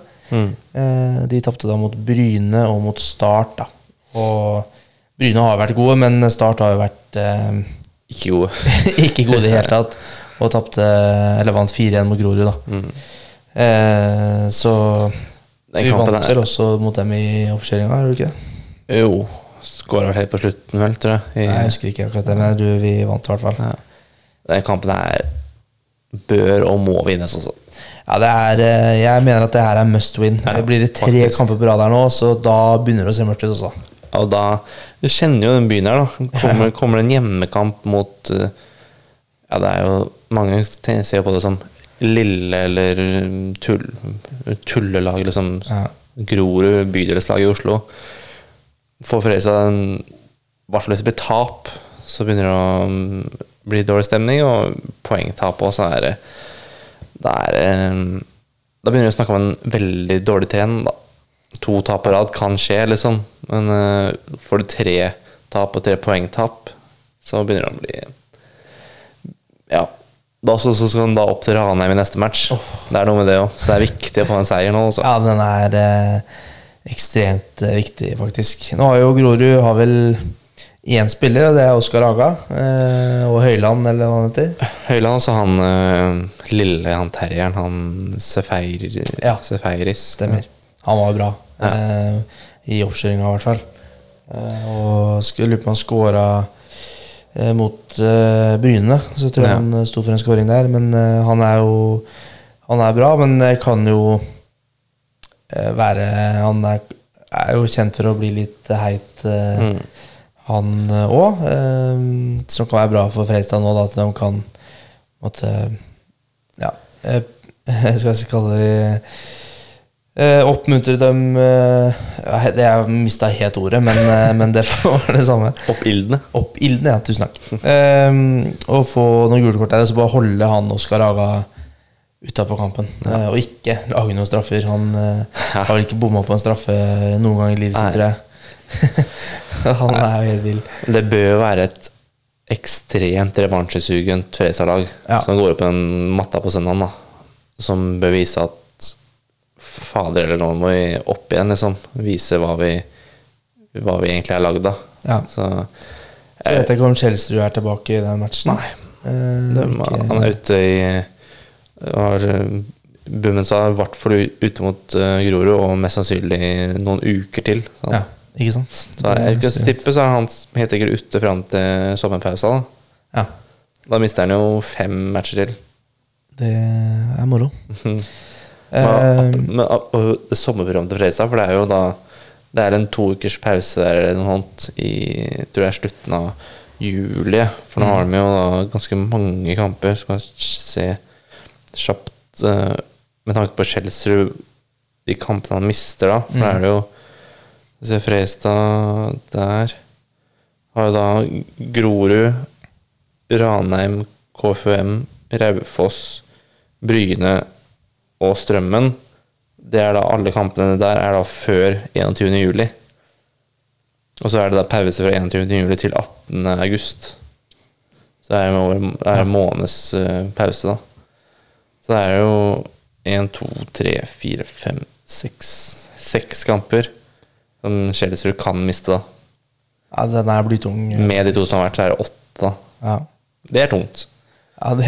De tappte da mot Bryne og mot Start da. Og Bryne har vært gode, men Start har jo vært ikke gode ikke gode I det hele tatt og tappte, eller vant 4-1 mot Grorud da så vi vant vel også mot dem I oppkjøringen, har du ikke det? Jo, skåret vel helt på slutten vel, tror jeg I... Nei, jeg husker ikke akkurat det, men vi vant I hvert fall ja. Den kampen her bør og må vinnes også Ja, det jeg mener at det her must win. Ja, det blir 3 kamper på rad her nå, så da begynner det å se mørkt ut også. Og da, du kjenner jo den byen her da. Kommer det en hjemmekamp mot, ja det jo, mange ser på det som lille eller tullelag, liksom ja. Grorud, bydelslag I Oslo. For Fredrikstad en, hvertfall hvis det blir tap, så begynner det å bli dårlig stemning, og poengtap også det da begynner vi å snakke om en veldig dårlig tren da. 2 tap på rad kan skje liksom. Men får du 3 tap og 3 poengtap så begynner det å bli ja da så skal den da opp til Ranheim I neste match det noe med det også, så det viktig å få en seier nå også. Ja, den ekstremt viktig faktisk nå har jo Grorud har vel 1 spiller, og det Oskar og Høyland, eller hva han heter? Høyland, altså han lille, han terrieren, han Sefeiris. Stemmer. Han var bra, ja. I oppkjøringen I hvert fall. Og skulle lukke på han skåret mot Bryne, så tror jeg ja. Han stod for en skåring der, men han jo han bra, men kan jo være, han jo kjent for å bli litt heit han også som kan være bra for Fredrikstad nå da, at de kan måtte, ja skal jeg kalle det oppmuntre dem det jeg mistet helt ordet men det var det samme oppildene, ja, tusen takk og få noen gule kort der så bare holde han Oskar Haga utenfor kampen ja. Og ikke lage noen straffer han har vel ikke bommet på en straffe noen gang I livet sitt tror jeg han jo helt vild. Det bør være et ekstremt revansjesugent Fredrikstad-lag ja. Som går opp på den matta på søndagen da, som bør vise at fader eller noen må opp igjen liksom, vise hva vi egentlig laget da ja. Så jeg vet ikke om Kjellstrø tilbake I den matchen Nei, han ute I var Bumens har vært for ute mot Grorud og mest sannsynlig noen uker til. Så. Ja, ikke sant? Så jeg kan stippe, så er han helt sikkert ute frem til sommerpausa. Da. Ja. Da mister han jo 5 matcher til. Det er moro. Men det sommerprogrammet til Fredrikstad, for det er jo da det er en 2 ukers pause der eller noe annet i, tror jeg, slutten av juli, for nå har de jo da ganske mange kamper, så kan jeg se kjapt med tanke på Kjellstrø de kampene han mister da, for da er det jo hvis jeg Fredrikstad der, har jo da Grorud, Ranheim, KFUM, Raufoss, Bryne og Strømmen. Det er da alle kampene der er da før 21. juli. Og så er det da pause fra 21. juli til 18. august. Så er det en måneds pause da. Så det er jo 1, 2, 3, 4, 5, 6 kamper som Kjellstrø kan miste da. Ja, den her blir tung. Med de to som har vært så er det 8 da. Ja. Det er tungt. Ja, det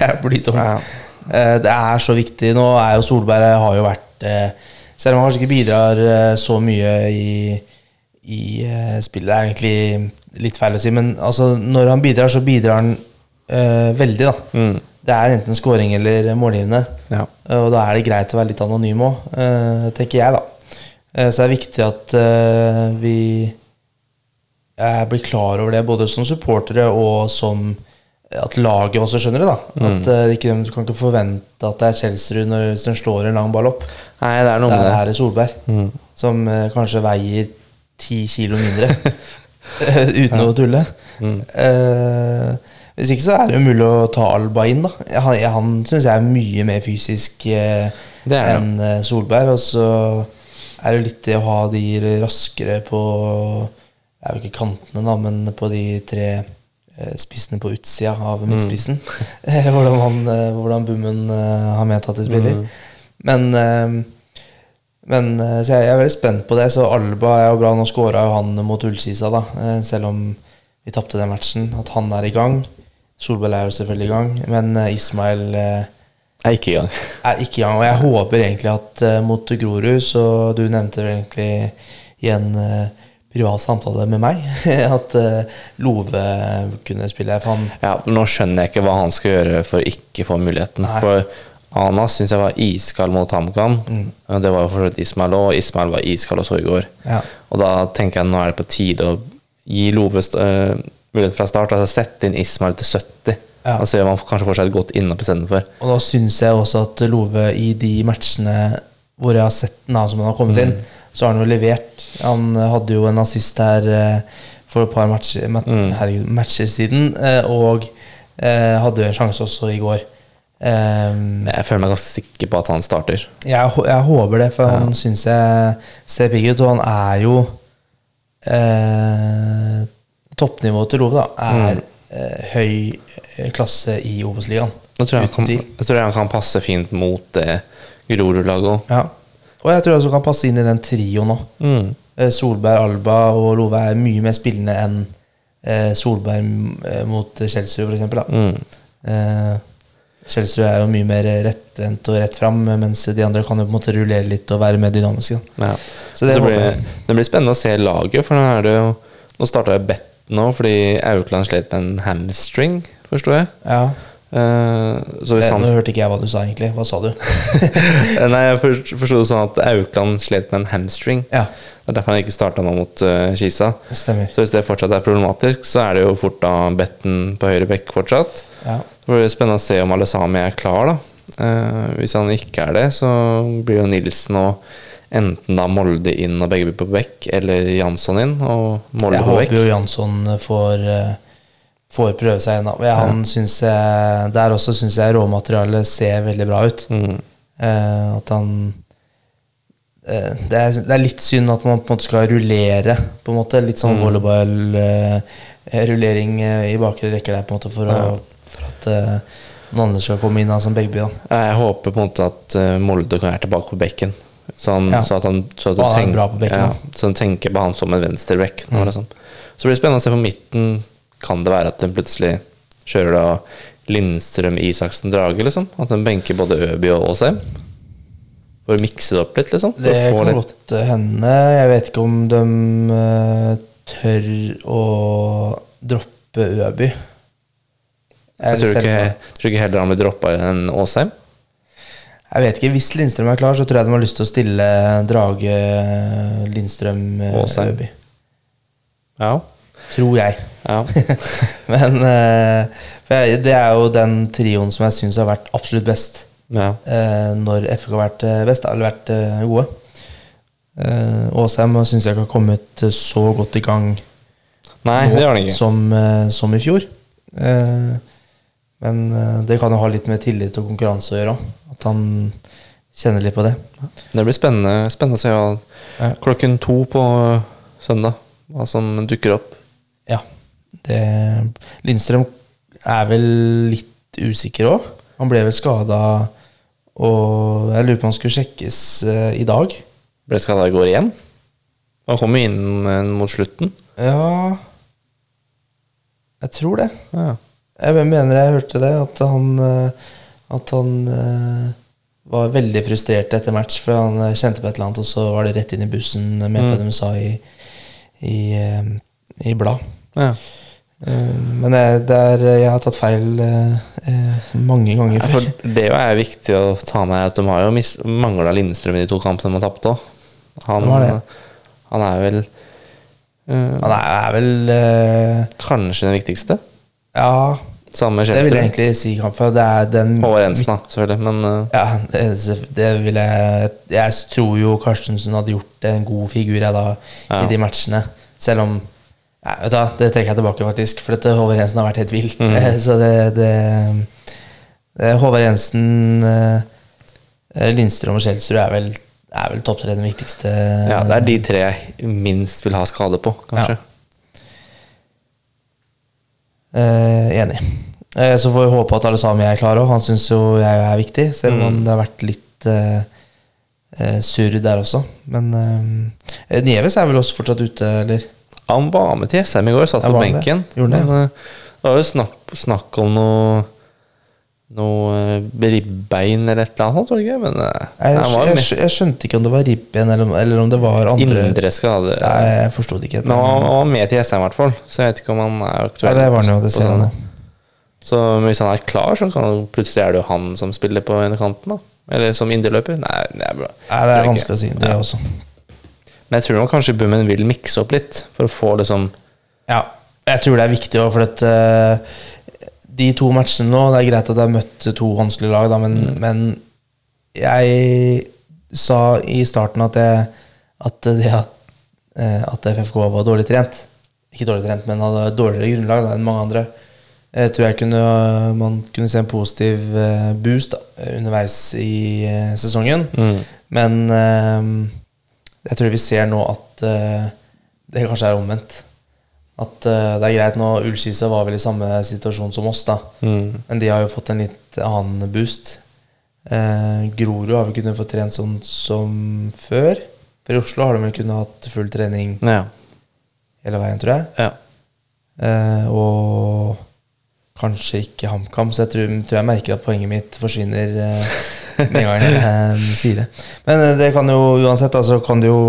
er blir tungt. Ja. Det er så viktig. Nå er jo Solberg har jo vært selv om han kanskje ikke bidrar så mye i spillet, det er egentlig litt feil å si, men altså, når han bidrar så bidrar han veldig da. Det er enten scoring eller målgivende ja. Og da er det greit å være litt anonym også, tenker jeg da. Så det er viktig at vi blir klar over det både som supportere og som at laget også skjønner det da at du kan ikke forvente at det er Kjellstrø når den slår en lang ball opp. Nei, det er noe med det. Det her er Solberg som kanskje veier 10 kilo mindre uten å tulle. Hvis ikke så er det umulig å ta Alba inn da. Han synes jeg er mye mer fysisk enn Solberg, og så er det litt det å ha de raskere på jeg vet ikke kantene da, men på de 3 spissen på utsida av midtspissen eller hvordan Bummen har ment at de spiller men så jeg er veldig spent på det, så Alba er jo bra, nå skåret jo han mot Ulsis da, selv om vi tappte den matchen, at han er i gang. Solberg er jo selvfølgelig i gang, men Ismail er ikke i gang og jeg håper egentlig at mot Grorud, så du nevnte egentlig igjen privat samtale med meg at Love kunne spille for han. Ja, nå skjønner jeg ikke hva han skal gjøre for ikke få muligheten. Nei. For Anas synes jeg var iskald mot Hamkam. Det var jo forstått Ismail og Ismail var iskald også i går. Ja. Og da tenker jeg nå er det på tide å gi Love mulighet fra start, altså sette inn Ismail til 70 og se om han kanskje får seg et godt innhopp i stedet for. Og da synes jeg også at Love i de matchene hvor jeg har sett den som han har kommet inn så har han jo levert. Han hadde jo en assist her for et par matcher, matcher siden, og hadde jo en sjanse også i går. Jeg føler meg ganske sikker på at han starter. Jeg håper det, for han synes jeg ser pigg ut, og han er jo toppnivået til Love da, er høy klasse i OBOS-ligaen. Jeg tror han kan passe fint mot det Grorud-laget. Ja. Og jeg tror også kan passe inn i den trioen nå. Solberg, Alba og Love er mye mer spillende enn Solberg mot Kjellstrø for eksempel da. Kjellstrø er jo mye mer rettvendt og rett frem, mens de andre kan jo på en måte rullere litt og være mer dynamiske da. Ja. Så det blir spennende å se laget, for nå er det jo nå startet jeg bett nå, fordi Aukland slet med en hamstring, forstår jeg. Ja. Nå hørte ikke jeg hva du sa egentlig. Hva sa du? Nei, jeg forstod det sånn at Aukland slet med en hamstring. Det er derfor han ikke startet nå mot Kisa. Stemmer. Så hvis det fortsatt er problematisk, så er det jo fort da betten på høyre bekk fortsatt. Så blir det spennende å se om Alusami er klar da. Hvis han ikke er det, så blir jo Nilsen og enten da Molde inn og Begby på bekk, eller Jansson inn og Molde på bekk. Jeg håper jo Jansson får prøve seg igjen da. Han synes jeg, der også synes jeg råmaterialet ser veldig bra ut. At han det er litt synd at man på en måte skal rullere på en måte, litt sånn volleyball rullering i bakre rekker der på en måte for at noen andre skal komme inn da, som Begby da. Jeg håper på en måte at Molde kan være tilbake på bekken, så han tenker på han som en venstre bekk nå, liksom. Så blir det spennende å se på midten. Kan det være at den plutselig kjører da Lindstrøm, Isaksen, Drage liksom? At de benker både Øby og Åsheim? For å mikse det opp litt liksom? Det kan godt hende. Jeg vet ikke om de tør å droppe Øby. Jeg tror ikke heller han vil droppe en Åsheim? Jeg vet ikke, hvis Lindstrøm klar så tror jeg de har lyst til å stille Drage, Lindstrøm, Øby. Ja. Tror jeg. Ja. Men det jo den trioen som jeg synes har vært absolutt best. Ja. Når FFK har vært best, eller vært gode. Åsheim synes jeg ikke har kommet så godt I gang. Nei, nå, det har den ikke. Som I fjor. Men det kan jo ha litt med tillit og konkurranse å gjøre. At han kjenner litt på det. Det blir spennende å se ja. 14:00 på søndag. Hva som dukker opp. Ja. Det, Lindstrøm vel litt usikker også. Han ble vel skadet, og jeg lurer på om han skulle sjekkes I dag. Ble skadet I går igjen? Han kom jo inn mot slutten. Ja, jeg tror det. Ja. Jeg mener jeg hørte det, at han var veldig frustrert etter match, for han kjente på et eller annet, og så var det rett inn I bussen, mente de sa i blad. Ja. Men jeg har tatt feil mange ganger før. Ja, for det jo viktig å ta med at de har jo manglet Lindstrøm I de to kampene de har tapt også. Han vel kanskje den viktigste. Ja, samme med Kjellstrøm. Det vil jeg egentlig si for det den Håvard Jensen da, selvfølgelig, men ja, det vil jeg tror jo Karstensen hadde gjort en god figur jeg, da, ja. I de matchene, selv om ja, vet du, det trekker jeg tilbake faktisk, for dette Håvard Jensen har vært helt vild. Så det Håvard Jensen, Lindstrøm og Kjellstrøm vel, vel topptreden viktigste. Ja, det de tre jeg minst vil ha skade på, kanskje. Ja. Enig. Så får vi håpe at Alusami klare og han synes jo jeg viktig, selv om det har vært litt sur der også. Men Nieves vel også fortsatt ute, eller? Han var med til SM I går, satt på benken. Men, det var jo snakk om noe ribbein eller et eller annet, tror jeg. Men jeg skjønte ikke om det var ribbein eller om det var andre indre skade. Nei, jeg forstod ikke. Nå han var med til SM I hvert fall, så jeg vet ikke om han aktuell. Ja, det var noe, det ser han. Så hvis han klar, så kan plutselig det jo han som spiller på en kanten da. Eller som indreløper. Nei, det bra. Nei, det vanskelig å si det også. Men jeg tror nok kanskje Bummen vil mikse opp litt for å få det som... Ja, jeg tror det viktig også, for at... De to matchene nå, det greit at jeg møtte to vanskelige lag da, men jeg sa I starten at FFK var dårlig trent. Ikke dårlig trent, men hadde dårligere grunnlag da, enn mange andre. Jeg tror man kunne se en positiv boost da, underveis I sesongen. Men jeg tror vi ser nå at det kanskje omvendt. At det greit nå, Ulsis var vel I samme situasjon som oss da. Men de har jo fått en litt annen boost. Grorud har vel kunnet få trent sånn som før. For I Oslo har de vel kunnet hatt full trening hele veien, tror jeg. Ja. Og kanskje ikke Hamkam, så jeg tror jeg merker at poenget mitt forsvinner med en gang jeg sier det. Men det kan jo uansett, altså, kan det jo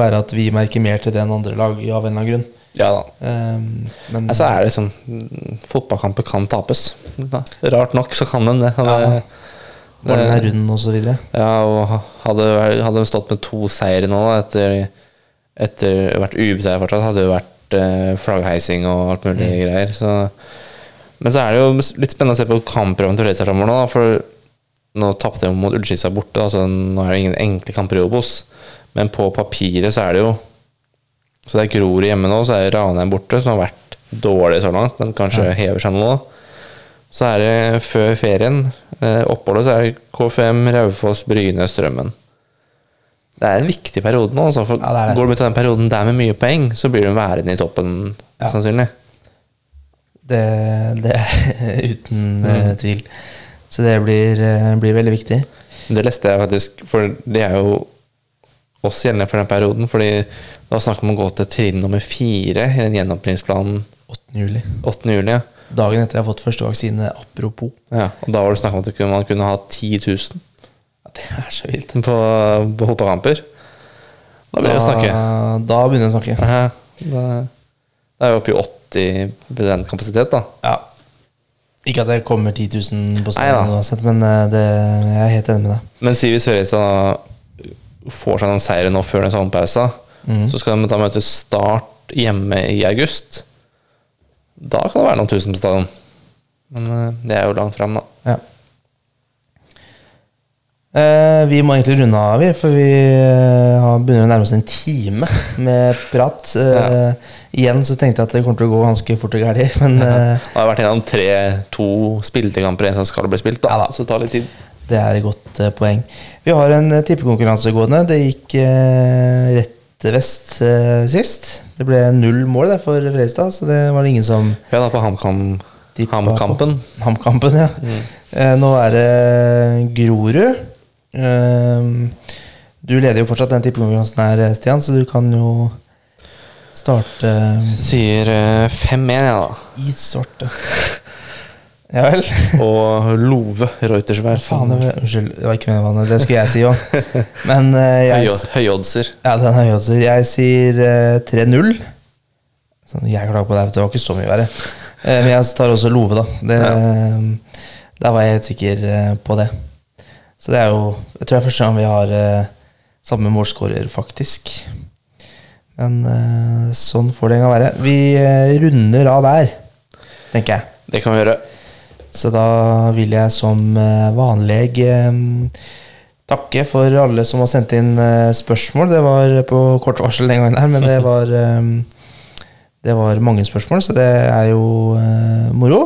være at vi merker mer til det enn andre lag av en eller annen grunn. Ja da. Men så det sånn fotballkamper kan tapes. Rart nok så kan den det. Hvordan runden og så videre. Ja, og hadde de stått med 2 seier nå etter vært ubeseiret fortsatt, hadde det vært flaggheising og alt mulig greier. Så. Men så det jo litt spennende å se på kampprøven til Fredrikstad fremover nå, for nå tappte de mot Ullskissa borte, altså nå det ingen enkle kamper I OBOS, men på papiret så det jo så det Grorud hjemme nå, så det Ranheim borte som har vært dårlig så langt, men kanskje hever seg nå. Så det før ferien, oppholdet, så det K5, Raufoss, Bryne, Strømmen. Det en viktig periode nå, så for går du med til den perioden der med mye poeng, så blir du værende I toppen, sannsynlig. Det uten tvil. Så det blir veldig viktig. Det leste jeg faktisk, for det jo oss gjeldende for den perioden, fordi da snakket man om å gå til trinn nummer 4 I den gjennompringsplanen 8. juli. dagen efter jag fått första vaccinen apropå. Ja, och då var det snack om att man kunde ha 10,000. Ja, det är så vilt på hopparamper. Då blir det snacka. Då börjar det snacka. Ja. Det är uppe i 80% kapacitet då. Ja. Ikke at det kommer 10,000 på sånn uansett, men det, jeg helt enig med det. Men sier vi Fredrikstad får seg noen seire nå før den samme pausa, så skal de da møte start hjemme I august. Da kan det være noen tusen på stadion. Men det jo langt frem da. Ja. Vi må egentlig runde av, for vi begynner å nærme oss en time med prat. Igjen så tenkte jeg at det kommer til å gå ganske fort og gærlig, men det har vært gjennom 3-2 spillekamper, en som skal bli spilt da, ja, da. Så det tar litt tid. Det et godt poeng. Vi har en tippekonkurranse gående. Det gikk rett vest sist. Det ble 0 mål der for Fredrikstad, så det var det ingen som... Ja, da på Hamkampen. Hamkampen, ja. Nå det Grorud. Du leder jo fortsatt den tippekonkurransen her, Stian, så du kan jo starte... Sier 5-1, ja da. I sorte. Ja vel. Og Love Reutersvær. Faen, unnskyld, det var ikke min vannet, det skulle jeg si også. Men jeg... Høyoddser. Ja, den høyoddser. Jeg sier 3-0. Sånn, jeg klager på det, det var ikke så mye verre. Men jeg tar også Love da. Det... Ja. Da var jeg helt sikker på det. Så det jo, jeg tror det første gang vi har samme målskårer faktisk. Men sånn får det en gang være. Vi runder av der, tenker jeg. Det kan vi gjøre. Så da vil jeg som vanlig takke for alle som har sendt inn spørsmål. Det var på kort varsel den gangen her, men det var mange spørsmål, så det jo moro.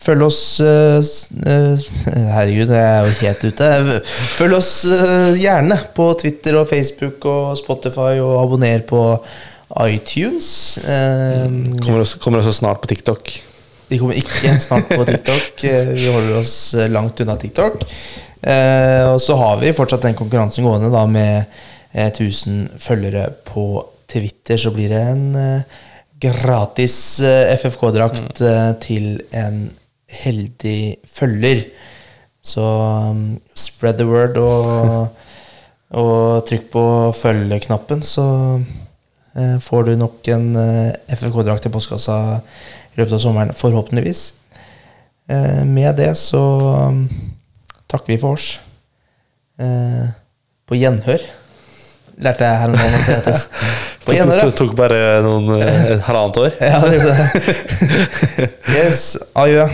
Følg oss herregud, jeg jo helt ute følg oss gjerne på Twitter og Facebook og Spotify og abonner på iTunes kommer også snart på TikTok vi kommer ikke snart på TikTok vi holder oss langt unna TikTok og så har vi fortsatt den konkurransen gående da, med 1000 følgere på Twitter så blir det en gratis FFK-drakt til en heldig følger. Så spread the word og trykk på følge-knappen, så får du nok en FFK-drakt til postkassa I løpet av sommeren, forhåpentligvis. Med det så takker vi for oss. På gjenhør. Lærte jeg her noen aktivitetes. Det tok bare noen halvannet år. Ja, det. Yes, adjø.